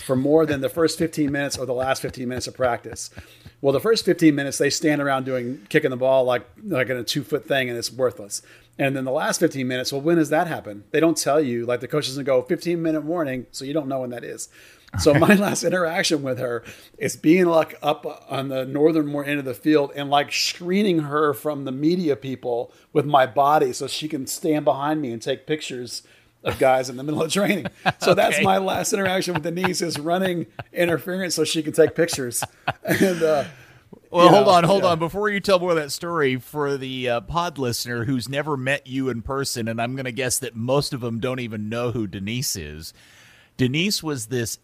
for more than the first 15 minutes or the last 15 minutes of practice. Well, the first 15 minutes, they stand around kicking the ball like in a 2-foot thing, and it's worthless. And then the last 15 minutes, well, when does that happen? They don't tell you. Like the coach doesn't go 15-minute warning, so you don't know when that is. So my last interaction with her is being like up on the northernmoor end of the field and like screening her from the media people with my body so she can stand behind me and take pictures of guys in the middle of training. So that's my last interaction with Denise, is running interference so she can take pictures. And, well, hold on. Before you tell more of that story, for the pod listener who's never met you in person, and I'm going to guess that most of them don't even know who Denise is. Denise was this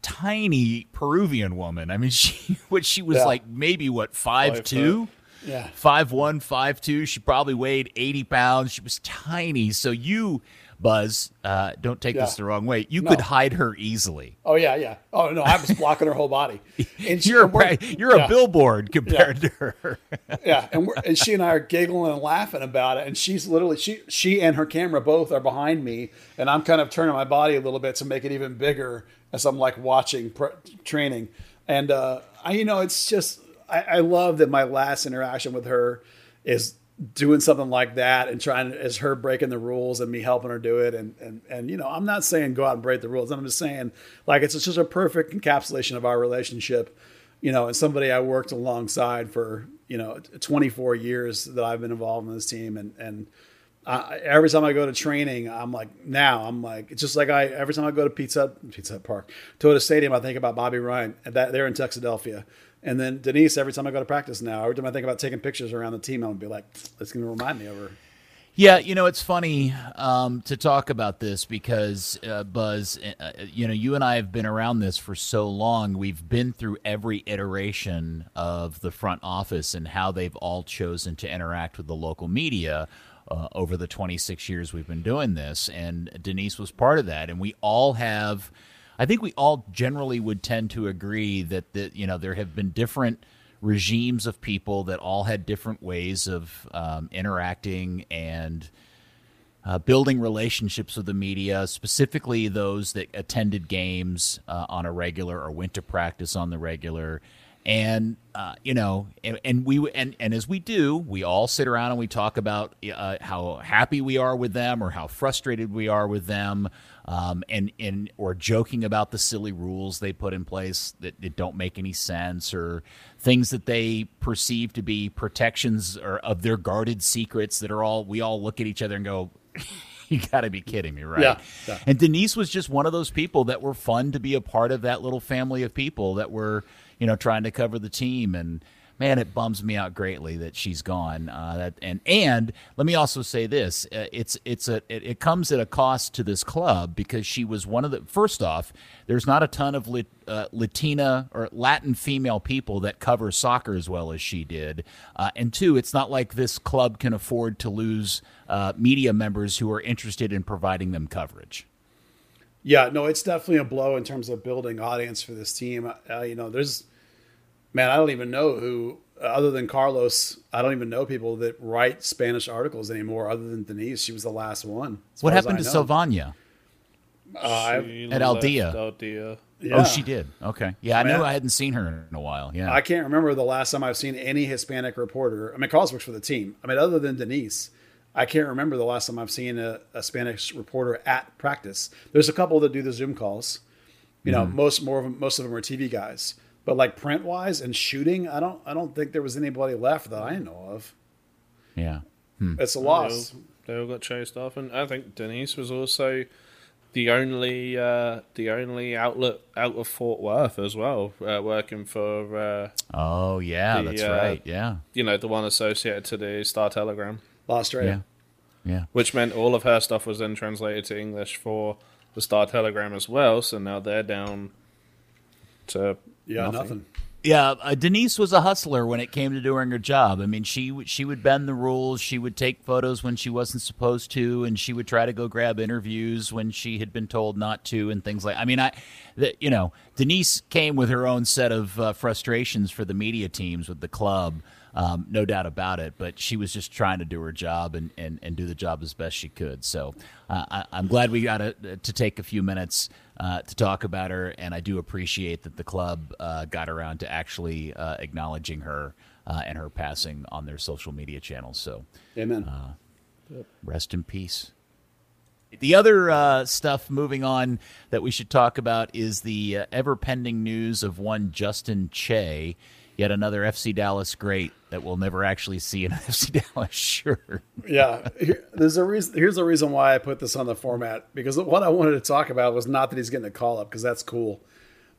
tiny Peruvian woman. I mean, she was like maybe 5'2", 5'1", 5'2". She probably weighed 80 pounds. She was tiny. So you, Buzz, don't take this the wrong way. You could hide her easily. Oh yeah. Oh no, I was blocking her whole body. And you're a billboard compared to her. Yeah, and she and I are giggling and laughing about it. And she's literally she and her camera both are behind me, and I'm kind of turning my body a little bit to make it even bigger as I'm like watching training. And I love that my last interaction with her is doing something like that and trying as her breaking the rules and me helping her do it. And, I'm not saying go out and break the rules. I'm just saying like, it's just a perfect encapsulation of our relationship, and somebody I worked alongside for, 24 years that I've been involved in this team. And every time I go to training, it's just like every time I go to Pizza Park, Toyota Stadium, I think about Bobby Ryan and that they're in Texadelphia. And then Denise, every time I go to practice now, every time I think about taking pictures around the team, I'm going to be like, it's going to remind me of her. Yeah, it's funny to talk about this because, Buzz, you and I have been around this for so long. We've been through every iteration of the front office and how they've all chosen to interact with the local media over the 26 years we've been doing this. And Denise was part of that. And we all have... I think we all generally would tend to agree that there have been different regimes of people that all had different ways of interacting and building relationships with the media, specifically those that attended games on a regular or went to practice on the regular. And, and as we do, we all sit around and we talk about how happy we are with them or how frustrated we are with them, or joking about the silly rules they put in place that don't make any sense, or things that they perceive to be protections or of their guarded secrets we all look at each other and go, you got to be kidding me, right? Yeah. And Denise was just one of those people that were fun to be a part of, that little family of people that were trying to cover the team. And man, it bums me out greatly that she's gone. And let me also say this: it comes at a cost to this club because she was one of the first off. There's not a ton of Latina or Latin female people that cover soccer as well as she did, and two, it's not like this club can afford to lose media members who are interested in providing them coverage. Yeah, no, it's definitely a blow in terms of building audience for this team. I don't even know who, other than Carlos, I don't even know people that write Spanish articles anymore other than Denise. She was the last one. What happened to Silvania? At Aldea. Yeah. Oh, she did. Okay. Yeah, I know I hadn't seen her in a while. Yeah, I can't remember the last time I've seen any Hispanic reporter. I mean, Carlos works for the team. I mean, other than Denise, I can't remember the last time I've seen a Spanish reporter at practice. There's a couple that do the Zoom calls. You know, most of them are TV guys. But like print wise and shooting, I don't think there was anybody left that I know of. Yeah, it's a loss. They all got chased off, and I think Denise was also the only outlet out of Fort Worth as well, working for. That's right. Yeah, you know, the one associated to the Star Telegram, Australia. Yeah, which meant all of her stuff was then translated to English for the Star Telegram as well. So now they're down to. Yeah, nothing. Yeah, Denise was a hustler when it came to doing her job. I mean, she would bend the rules. She would take photos when she wasn't supposed to, and she would try to go grab interviews when she had been told not to, and things like. I mean, Denise came with her own set of frustrations for the media teams with the club, no doubt about it. But she was just trying to do her job and do the job as best she could. So I'm glad we got to take a few minutes. To talk about her, and I do appreciate that the club got around to actually acknowledging her and her passing on their social media channels. So, amen. Rest in peace. The other stuff moving on that we should talk about is the ever-pending news of one Justin Che, yet another FC Dallas great that we'll never actually see in an FC Dallas shirt. Yeah. Here's a reason why I put this on the format, because what I wanted to talk about was not that he's getting a call-up, because that's cool.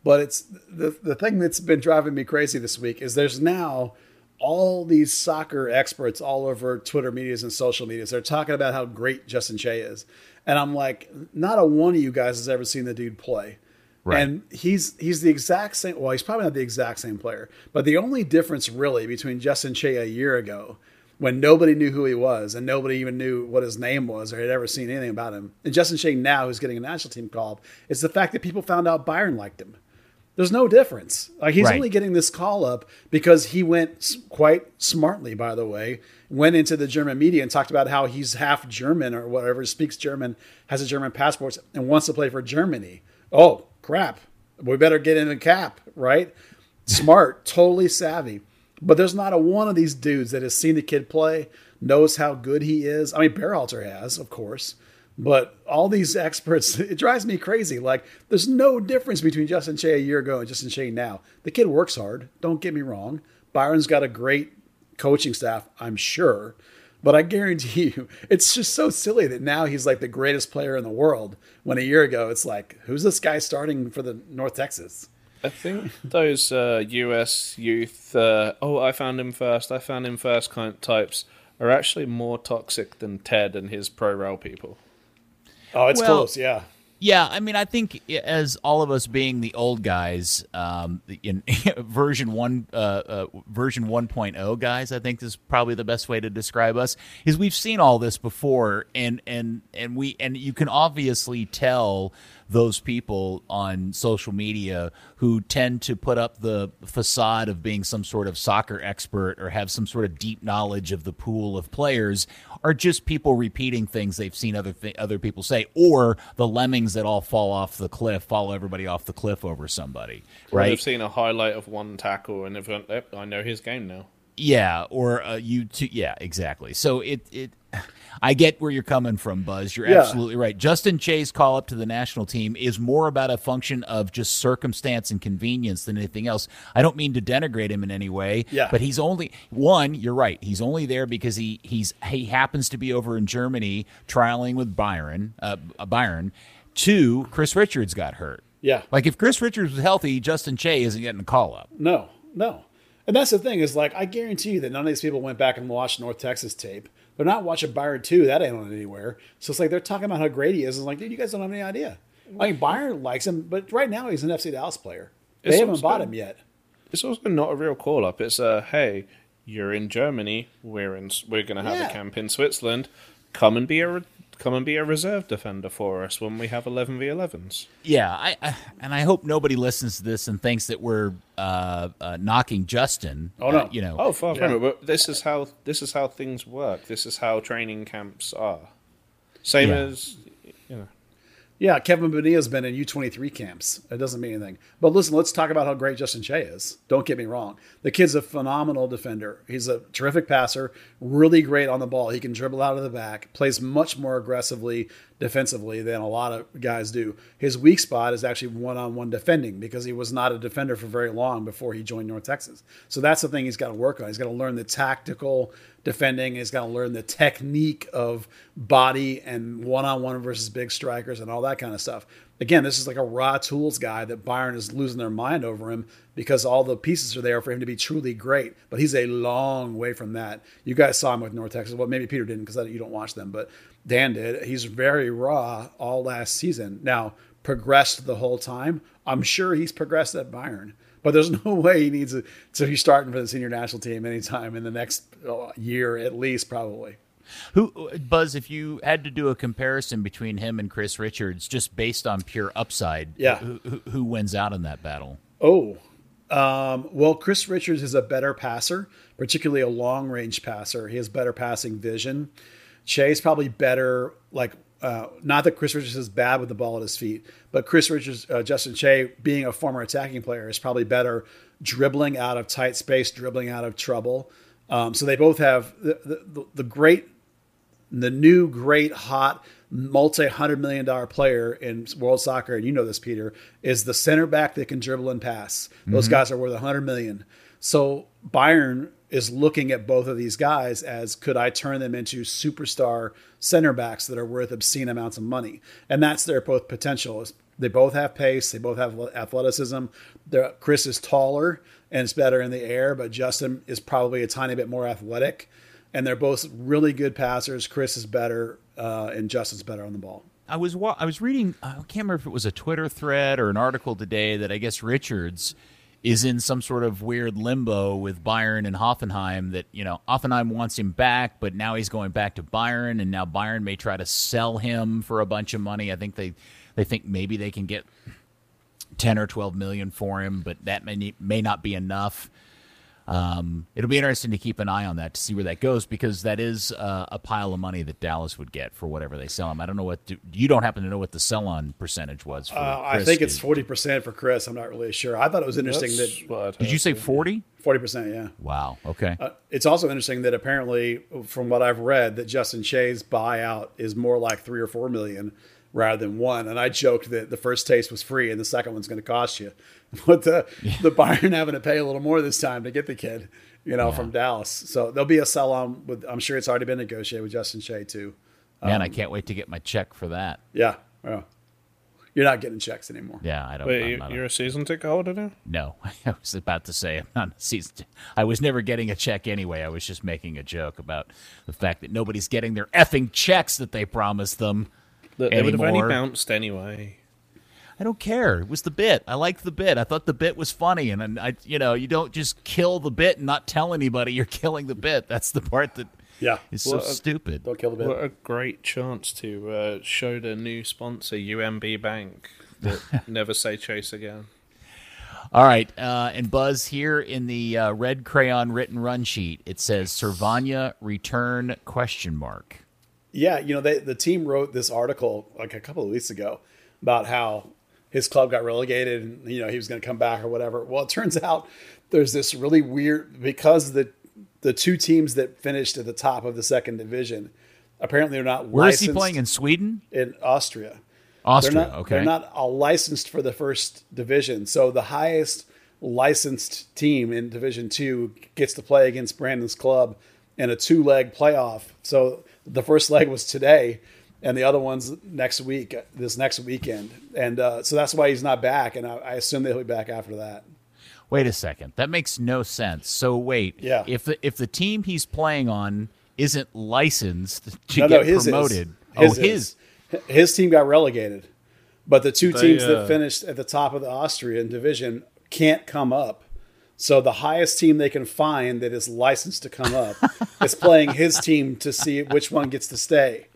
But it's the thing that's been driving me crazy this week is there's now all these soccer experts all over Twitter medias and social medias. They're talking about how great Justin Che is. And I'm like, not a one of you guys has ever seen the dude play. Right. And he's the exact same. Well, he's probably not the exact same player, but the only difference really between Justin Che a year ago, when nobody knew who he was and nobody even knew what his name was or had ever seen anything about him, and Justin Che now who's getting a national team call-up, is the fact that people found out Bayern liked him. There's no difference. Like he's only getting this call up because he went quite smartly, by the way, went into the German media and talked about how he's half German or whatever, speaks German, has a German passport, and wants to play for Germany. Oh, crap, we better get in the cap, right? Smart, totally savvy. But there's not a one of these dudes that has seen the kid play, knows how good he is. I mean, Berhalter has, of course. But all these experts, it drives me crazy. Like, there's no difference between Justin Che a year ago and Justin Che now. The kid works hard. Don't get me wrong. Byron's got a great coaching staff, I'm sure. But I guarantee you, it's just so silly that now he's like the greatest player in the world. When a year ago, it's like, who's this guy starting for the North Texas? I think those U.S. youth, I found him first kind of types are actually more toxic than Ted and his pro-rail people. Oh, it's close, yeah. Yeah, I mean, I think as all of us being the old guys, in version 1.0 guys, I think is probably the best way to describe us. Is we've seen all this before, and you can obviously tell those people on social media who tend to put up the facade of being some sort of soccer expert or have some sort of deep knowledge of the pool of players are just people repeating things they've seen other people say, or the lemmings that all follow everybody off the cliff over somebody, right? They've seen a highlight of one tackle and everyone, I know his game now. Yeah, or you too. Yeah, exactly. So I get where you're coming from, Buzz. You're absolutely right. Justin Che's call up to the national team is more about a function of just circumstance and convenience than anything else. I don't mean to denigrate him in any way, but he's only one. You're right. He's only there because he happens to be over in Germany trialing with Bayern. Two, Chris Richards got hurt. Yeah, like if Chris Richards was healthy, Justin Che isn't getting a call up. No. And that's the thing is, like, I guarantee you that none of these people went back and watched North Texas tape. They're not watching Bayern 2. That ain't on anywhere. So it's like they're talking about how great he is. It's like, dude, you guys don't have any idea. I mean, Bayern likes him, but right now he's an FC Dallas player. They haven't bought him yet. It's also not a real call-up. It's a, hey, you're in Germany. We're going to have a camp in Switzerland. Come and be a reserve defender for us when we have 11 v 11s. Yeah, I hope nobody listens to this and thinks that we're knocking Justin. Oh no, you know. Oh, far from it. But this is how things work. This is how training camps are. Same as you know. Yeah, Kevin Bonilla's been in U23 camps. It doesn't mean anything. But listen, let's talk about how great Justin Che is. Don't get me wrong. The kid's a phenomenal defender. He's a terrific passer, really great on the ball. He can dribble out of the back, plays much more aggressively defensively than a lot of guys do. His weak spot is actually one-on-one defending because he was not a defender for very long before he joined North Texas. So that's the thing he's got to work on. He's got to learn the tactical defending. He's got to learn the technique of body and one-on-one versus big strikers and all that kind of stuff. Again, this is like a raw tools guy that Byron is losing their mind over him because all the pieces are there for him to be truly great, but he's a long way from that. You guys saw him with North Texas. Well, maybe Peter didn't because you don't watch them, but Dan did. He's very raw all last season. Now, progressed the whole time. I'm sure he's progressed at Byron. But there's no way he needs to be starting for the senior national team anytime in the next year, at least, probably. Who, Buzz, if you had to do a comparison between him and Chris Richards, just based on pure upside, who wins out in that battle? Well, Chris Richards is a better passer, particularly a long-range passer. He has better passing vision. Che's probably better, like, not that Chris Richards is bad with the ball at his feet, but Chris Richards, Justin Che, being a former attacking player, is probably better dribbling out of tight space, dribbling out of trouble. So they both have the new great hot multi-$100 million player in world soccer, and you know this, Peter, is the center back that can dribble and pass. Those guys are worth $100 million. So Bayern is looking at both of these guys as, could I turn them into superstar center backs that are worth obscene amounts of money? And that's their both potential. They both have pace. They both have athleticism. Chris is taller and is better in the air, but Justin is probably a tiny bit more athletic. And they're both really good passers. Chris is better and Justin's better on the ball. I was reading, I can't remember if it was a Twitter thread or an article today, that I guess Richards is in some sort of weird limbo with Bayern and Hoffenheim, that, you know, Hoffenheim wants him back, but now he's going back to Bayern, and now Bayern may try to sell him for a bunch of money. I think they think maybe they can get 10 or 12 million for him, but that may not be enough. It'll be interesting to keep an eye on that to see where that goes, because that is a pile of money that Dallas would get for whatever they sell him. I don't know what you don't happen to know what the sell-on percentage was for Chris. I think it's 40% for Chris. I'm not really sure. I thought it was interesting. Did you say 40? 40%, yeah. Wow, okay. It's also interesting that apparently, from what I've read, that Justin Che's buyout is more like $3 or $4 million rather than one. And I joked that the first taste was free and the second one's going to cost you. But the Bayern having to pay a little more this time to get the kid, from Dallas. So there'll be a sell on with, I'm sure it's already been negotiated with Justin Che too. Man, I can't wait to get my check for that. Yeah. Well, you're not getting checks anymore. Yeah, I don't. Wait, you're a season ticket holder now? No, I was about to say I'm not a season ticket. I was never getting a check anyway. I was just making a joke about the fact that nobody's getting their effing checks that they promised them. They would have only bounced anyway. I don't care. It was the bit. I liked the bit. I thought the bit was funny, and I, you don't just kill the bit and not tell anybody you're killing the bit. That's the part that is stupid. Don't kill the bit. What a great chance to show the new sponsor, UMB Bank, that never say Chase again. All right, and Buzz, here in the red crayon written run sheet, it says Cervagna return ? Yeah, the team wrote this article like a couple of weeks ago about how his club got relegated and, he was going to come back or whatever. Well, it turns out there's this really weird, because the two teams that finished at the top of the second division, apparently they're not licensed. Where is he playing, in Sweden? In Austria. Okay. They're not licensed for the first division. So the highest licensed team in Division 2 gets to play against Brandon's club in a 2-leg playoff. So the first leg was today, and the other one's this next weekend. And so that's why he's not back, and I assume they'll be back after that. wait a second, that makes no sense. So wait, yeah. if the team he's playing on isn't licensed to get promoted, his team got relegated, but the two teams that finished at the top of the Austrian division can't come up. So the highest team they can find that is licensed to come up is playing his team to see which one gets to stay.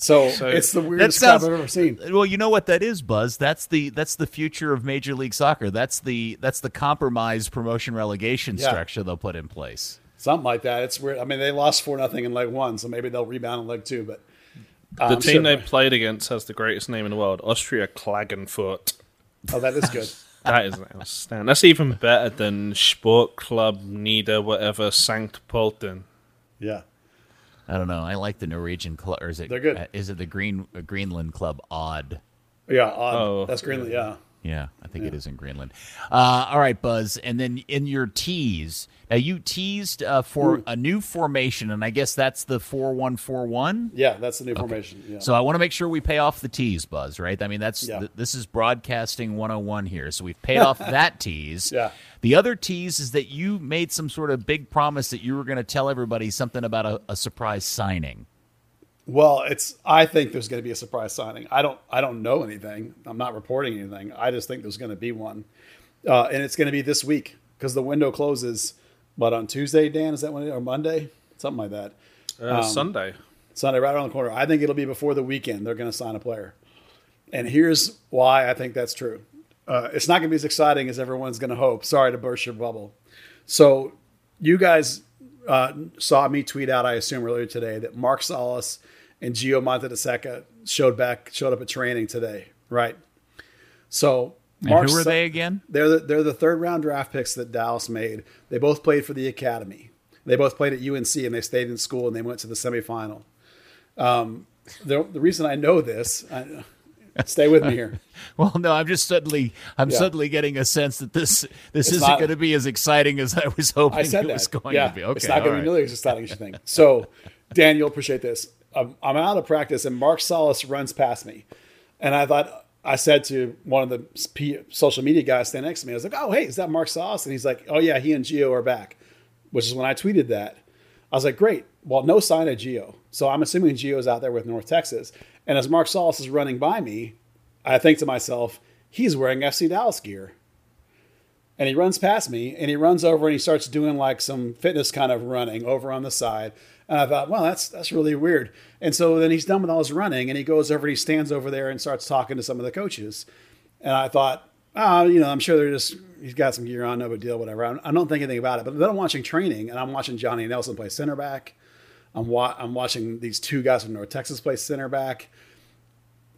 So it's the weirdest stuff I've ever seen. Well, you know what that is, Buzz? That's the future of Major League Soccer. That's the compromise promotion relegation structure they'll put in place. Something like that. It's weird. I mean, they lost 4-0 in leg one, so maybe they'll rebound in leg two. But the team they played against has the greatest name in the world, Austria Klagenfurt. Oh, that is good. That is outstanding. That's even better than Sport Club Nida, whatever, Sankt Polten. Yeah, I don't know. I like the Norwegian club. Or is it? They're good. Is it the Greenland club? Odd. Yeah, Odd. Oh, that's Greenland. Yeah. Yeah, I think it is in Greenland. All right, Buzz. And then in your tease, now you teased for a new formation, and I guess that's the 4-1-4-1. Yeah, that's the new formation. Yeah. So I want to make sure we pay off the tease, Buzz. Right? I mean, this is broadcasting 101 here. So we've paid off that tease. Yeah. The other tease is that you made some sort of big promise that you were going to tell everybody something about a surprise signing. Well, I think there's going to be a surprise signing. I don't know anything. I'm not reporting anything. I just think there's going to be one, and it's going to be this week because the window closes. But on Tuesday, Dan, is that when, or Monday, something like that? Sunday, right around the corner. I think it'll be before the weekend. They're going to sign a player, and here's why I think that's true. It's not going to be as exciting as everyone's going to hope. Sorry to burst your bubble. So you guys saw me tweet out, I assume earlier today, that Mark Salas and Gio Montedeseca showed up at training today, right? So, Mark, who were they again? They're the third round draft picks that Dallas made. They both played for the academy. They both played at UNC and they stayed in school and they went to the semifinal. The reason I know this, stay with me here. Well, no, I'm suddenly getting a sense that this isn't going to be as exciting as I was hoping was going to be. Okay, it's not going to be nearly as exciting as you think. So, Dan, you'll appreciate this. I'm out of practice and Mark Salas runs past me. And I said to one of the social media guys standing next to me, I was like, oh, hey, is that Mark Salas? And he's like, oh yeah, he and Gio are back, which is when I tweeted that. I was like, great. Well, no sign of Gio. So I'm assuming Gio's out there with North Texas. And as Mark Salas is running by me, I think to myself, he's wearing FC Dallas gear. And he runs past me and he runs over and he starts doing like some fitness kind of running over on the side. And I thought, well, that's really weird. And so then he's done with all his running and he goes over and he stands over there and starts talking to some of the coaches. And I thought, I'm sure he's got some gear on, no big deal, whatever. I don't think anything about it. But then I'm watching training and I'm watching Johnny Nelson play center back. I'm watching these two guys from North Texas play center back.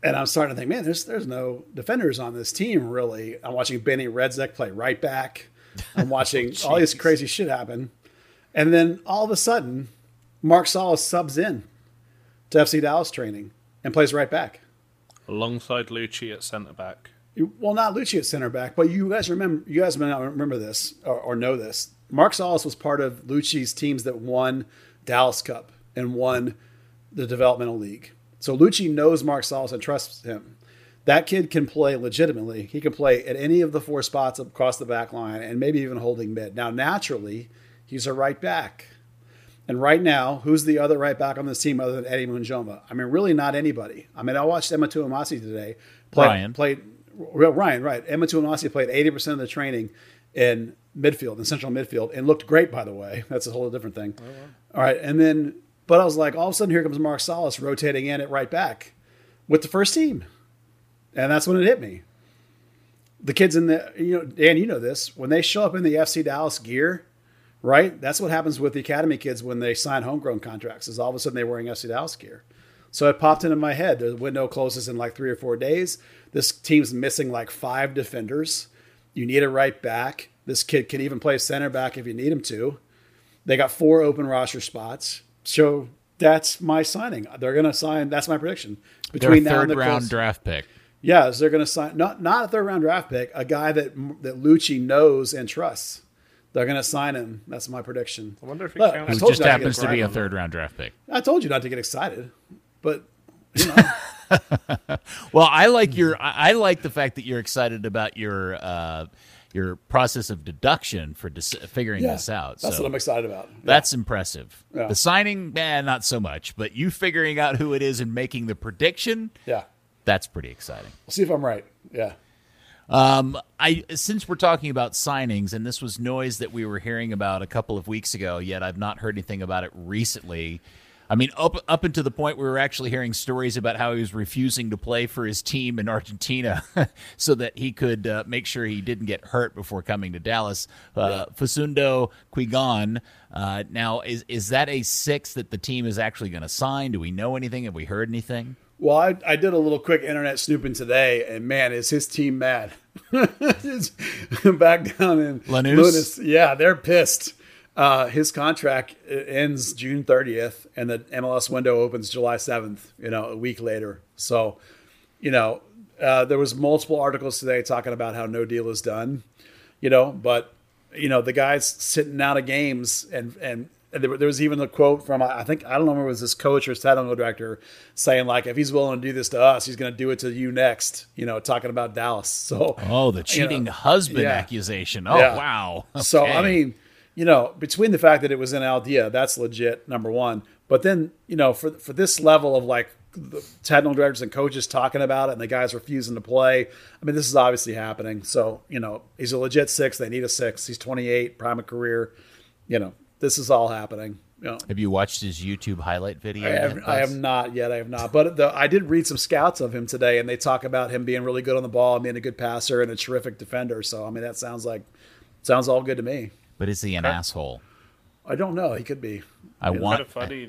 And I'm starting to think, man, there's no defenders on this team, really. I'm watching Benny Redzek play right back. I'm watching all this crazy shit happen. And then all of a sudden, Mark Salas subs in to FC Dallas training and plays right back. Alongside Lucci at center back. Well, not Lucci at center back, but you guys may not remember this or know this. Mark Salas was part of Lucci's teams that won Dallas Cup and won the developmental league. So Lucci knows Mark Salas and trusts him. That kid can play legitimately. He can play at any of the four spots across the back line and maybe even holding mid. Now, naturally, he's a right back. And right now, who's the other right back on this team other than Eddie Munjoma? I mean, really not anybody. I mean, I watched Emma Tuamasi today. Ryan, right. Emma Tuamasi played 80% of the training in midfield, in central midfield, and looked great, by the way. That's a whole different thing. Oh, wow. All right. And then, but I was like, all of a sudden, here comes Mark Salas rotating in at right back with the first team. And that's when it hit me. The kids in the, Dan, you know this, when they show up in the FC Dallas gear, right? That's what happens with the academy kids when they sign homegrown contracts, is all of a sudden they're wearing FC Dallas gear. So it popped into my head. The window closes in like 3 or 4 days. This team's missing like 5 defenders. You need a right back. This kid can even play center back if you need him to. They got 4 open roster spots. So that's my signing. They're going to sign. That's my prediction. Between now and the third round draft pick. Yes, they're going to sign. Not a third round draft pick. A guy that Lucci knows and trusts. They're going to sign him. That's my prediction. I wonder if he counts. It just happens to be a third-round draft pick. I told you not to get excited, but well, I like the fact that you're excited about your your process of deduction for figuring this out. That's what I'm excited about. Yeah. That's impressive. Yeah. The signing, not so much, but you figuring out who it is and making the prediction. Yeah. That's pretty exciting. We'll see if I'm right. Yeah. Since we're talking about signings, and this was noise that we were hearing about a couple of weeks ago, yet I've not heard anything about it recently. I mean, up until the point we were actually hearing stories about how he was refusing to play for his team in Argentina so that he could make sure he didn't get hurt before coming to Dallas. Facundo Quigon, now is that a six that the team is actually going to sign? Do we know anything? Have we heard anything? Well, I did a little quick internet snooping today, and man, is his team mad. Back down in Lanús. Yeah, they're pissed. His contract ends June 30th, and the MLS window opens July 7th, a week later. So, there was multiple articles today talking about how no deal is done, but, the guy's sitting out of games and there was even a quote from, I don't remember if it was his coach or his technical director saying, like, if he's willing to do this to us, he's going to do it to you next, talking about Dallas. So, the cheating husband accusation. Oh, yeah. Wow. Okay. So, I mean, between the fact that it was in Aldea, that's legit, number one. But then, for this level of like the technical directors and coaches talking about it and the guys refusing to play, I mean, this is obviously happening. So, he's a legit six. They need a six. He's 28, prime of career, This is all happening. Have you watched his YouTube highlight video? I have not yet. But I did read some scouts of him today, and they talk about him being really good on the ball and being a good passer and a terrific defender. So, I mean, that sounds all good to me. But is he an asshole? I don't know. He could be. It's kind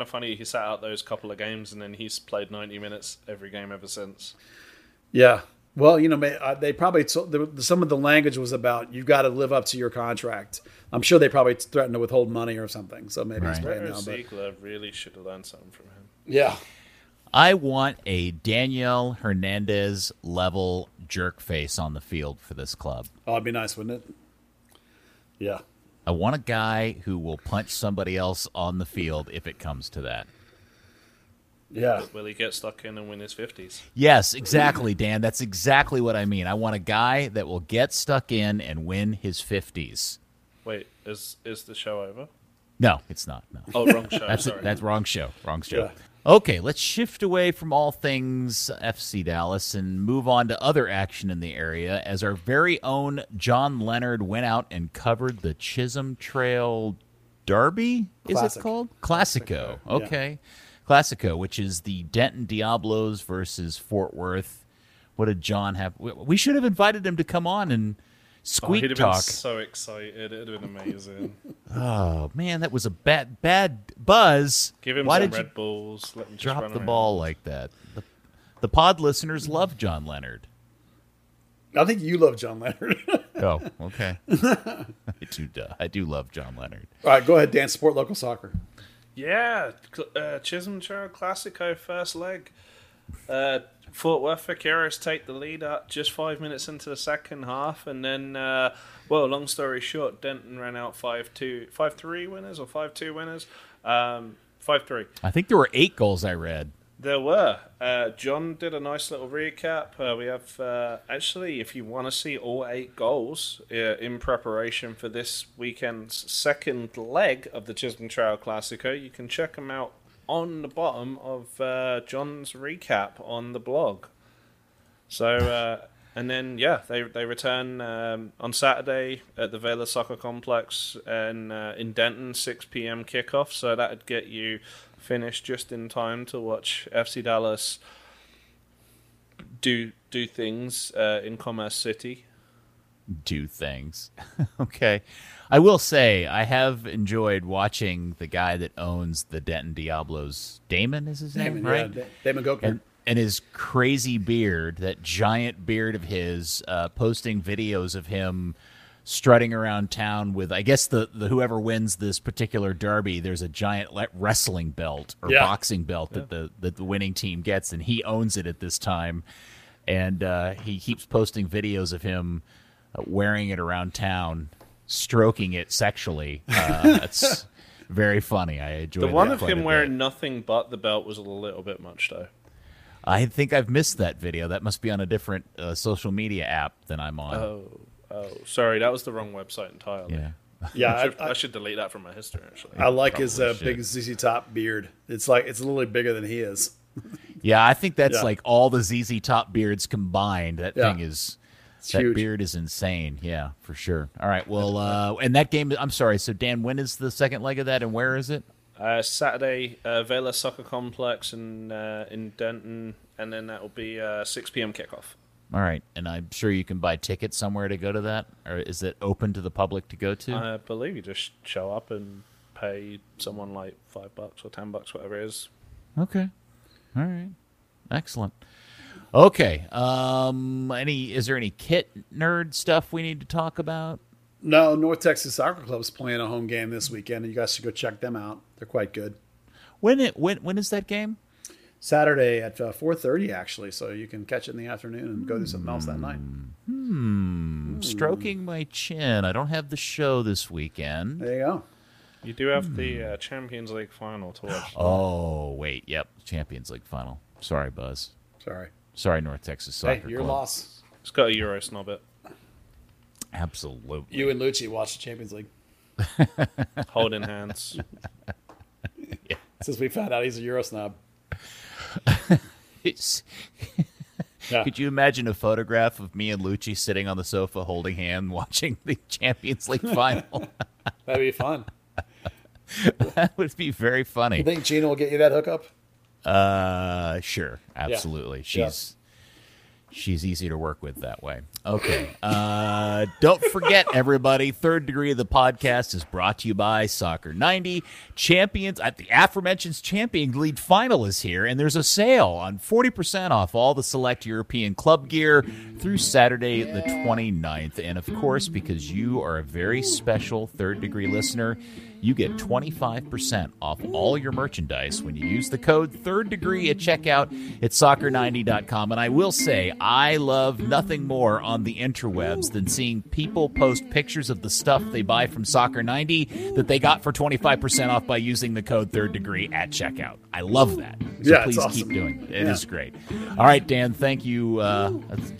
of funny he sat out those couple of games, and then he's played 90 minutes every game ever since. Yeah. Well, they probably some of the language was about you've got to live up to your contract. I'm sure they probably threatened to withhold money or something. So maybe he's right now. Ziegler really should have learned something from him. Yeah, I want a Daniel Hernandez level jerk face on the field for this club. Oh, it'd be nice, wouldn't it? Yeah, I want a guy who will punch somebody else on the field if it comes to that. Yeah. Will he get stuck in and win his 50s? Yes, exactly, Dan. That's exactly what I mean. I want a guy that will get stuck in and win his 50s. Wait, is the show over? No, it's not. No. Oh, wrong show. That's wrong show. Wrong show. Yeah. Okay, let's shift away from all things FC Dallas and move on to other action in the area as our very own John Leonard went out and covered the Chisholm Trail Derby, is it called? Classico. Okay. Yeah. Classico, which is the Denton Diablos versus Fort Worth. What did John have? We should have invited him to come on and squeak talk. He'd have been so excited. It would have been amazing. Oh, man, that was a bad buzz. Give him some Red Bulls. Let him drop the ball like that. The pod listeners love John Leonard. I think you love John Leonard. Oh, okay. I do love John Leonard. All right, go ahead, Dan. Support local soccer. Yeah, Chisholm Trail Classico first leg. Fort Worth Vaqueros take the lead up just 5 minutes into the second half, and then, long story short, Denton ran out 5-2, 5-3 winners or 5-2 winners, 5-3. I think there were 8 goals I read. There were. John did a nice little recap. We have, actually, if you want to see all 8 goals in preparation for this weekend's second leg of the Chisholm Trail Classico, you can check them out on the bottom of John's recap on the blog. So, and then, yeah, they return on Saturday at the Vela Soccer Complex in Denton, 6 p.m. kickoff. So that would get you finished just in time to watch FC Dallas do things in Commerce City. Do things. Okay. I will say I have enjoyed watching the guy that owns the Denton Diablos. Damon is his name, right? Yeah, Damon Goker. And his crazy beard, that giant beard of his, posting videos of him strutting around town with, I guess, the whoever wins this particular derby, there's a giant wrestling belt or boxing belt that the winning team gets, and he owns it at this time. And he keeps posting videos of him wearing it around town, stroking it sexually. It's very funny. I enjoyed it. The one of him wearing nothing but the belt was a little bit much, though. I think I've missed that video. That must be on a different social media app than I'm on. Oh, sorry. That was the wrong website entirely. Yeah. Yeah, I should delete that from my history. Actually, I like his big ZZ Top beard. It's like it's literally bigger than he is. Yeah, I think that's like all the ZZ Top beards combined. That thing is it's that huge. Beard is insane. Yeah, for sure. All right, well, and that game. I'm sorry. So Dan, when is the second leg of that, and where is it? Saturday, Vela Soccer Complex in Denton, and then that will be 6 p.m. kickoff. All right, and I'm sure you can buy tickets somewhere to go to that, or is it open to the public to go to? I believe you just show up and pay someone like $5 or $10, whatever it is. Okay, all right, excellent. Okay, is there any kit nerd stuff we need to talk about? No, North Texas Soccer Club's playing a home game this weekend, and you guys should go check them out. They're quite good. When is that game? Saturday at 4:30, actually, so you can catch it in the afternoon and go do something else that night. Stroking my chin. I don't have the show this weekend. There you go. You do have the Champions League final to watch. Oh, wait, yep, Champions League final. Sorry, Buzz. Sorry, North Texas Soccer Club. Hey, your loss. It's got a Euro snob it. Absolutely. You and Lucci watch the Champions League. Holding hands. Yeah. Since we found out he's a Euro snob. Could you imagine a photograph of me and Lucci sitting on the sofa holding hand watching the Champions League final? That'd be fun. That would be very funny. You think Gina will get you that hookup? Sure, absolutely. Yeah. She's easy to work with that way. Okay. Don't forget, everybody, Third Degree of the podcast is brought to you by Soccer90. Champions, at the aforementioned Champions League final is here, and there's a sale on 40% off all the select European club gear through Saturday the 29th. And, of course, because you are a very special Third Degree listener, you get 25% off all your merchandise when you use the code THIRDDEGREE at checkout at soccer90.com. And I will say, I love nothing more on the interwebs than seeing people post pictures of the stuff they buy from Soccer90 that they got for 25% off by using the code THIRDDEGRee at checkout. I love that. So please it's awesome. Keep doing it. It is great. All right, Dan, thank you.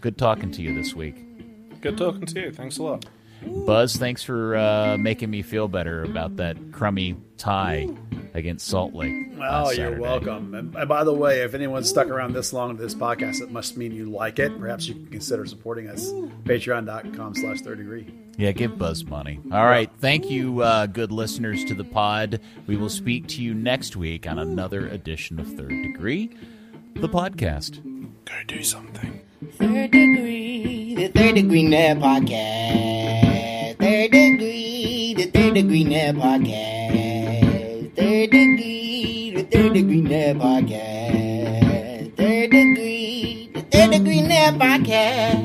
Good talking to you this week. Good talking to you. Thanks a lot. Buzz, thanks for making me feel better about that crummy tie against Salt Lake. Oh, you're welcome. And by the way, if anyone's stuck around this long to this podcast, it must mean you like it. Perhaps you can consider supporting us. Patreon.com/thirddegree. Yeah, give Buzz money. All right. Thank you, good listeners to the pod. We will speak to you next week on another edition of Third Degree, the podcast. Go do something. Third Degree, the Third Degree Net Podcast. Third Degree, the Third Degree Net Podcast. Third Degree, the Third Degree Net Podcast. Third Degree, the Third Degree Net Podcast.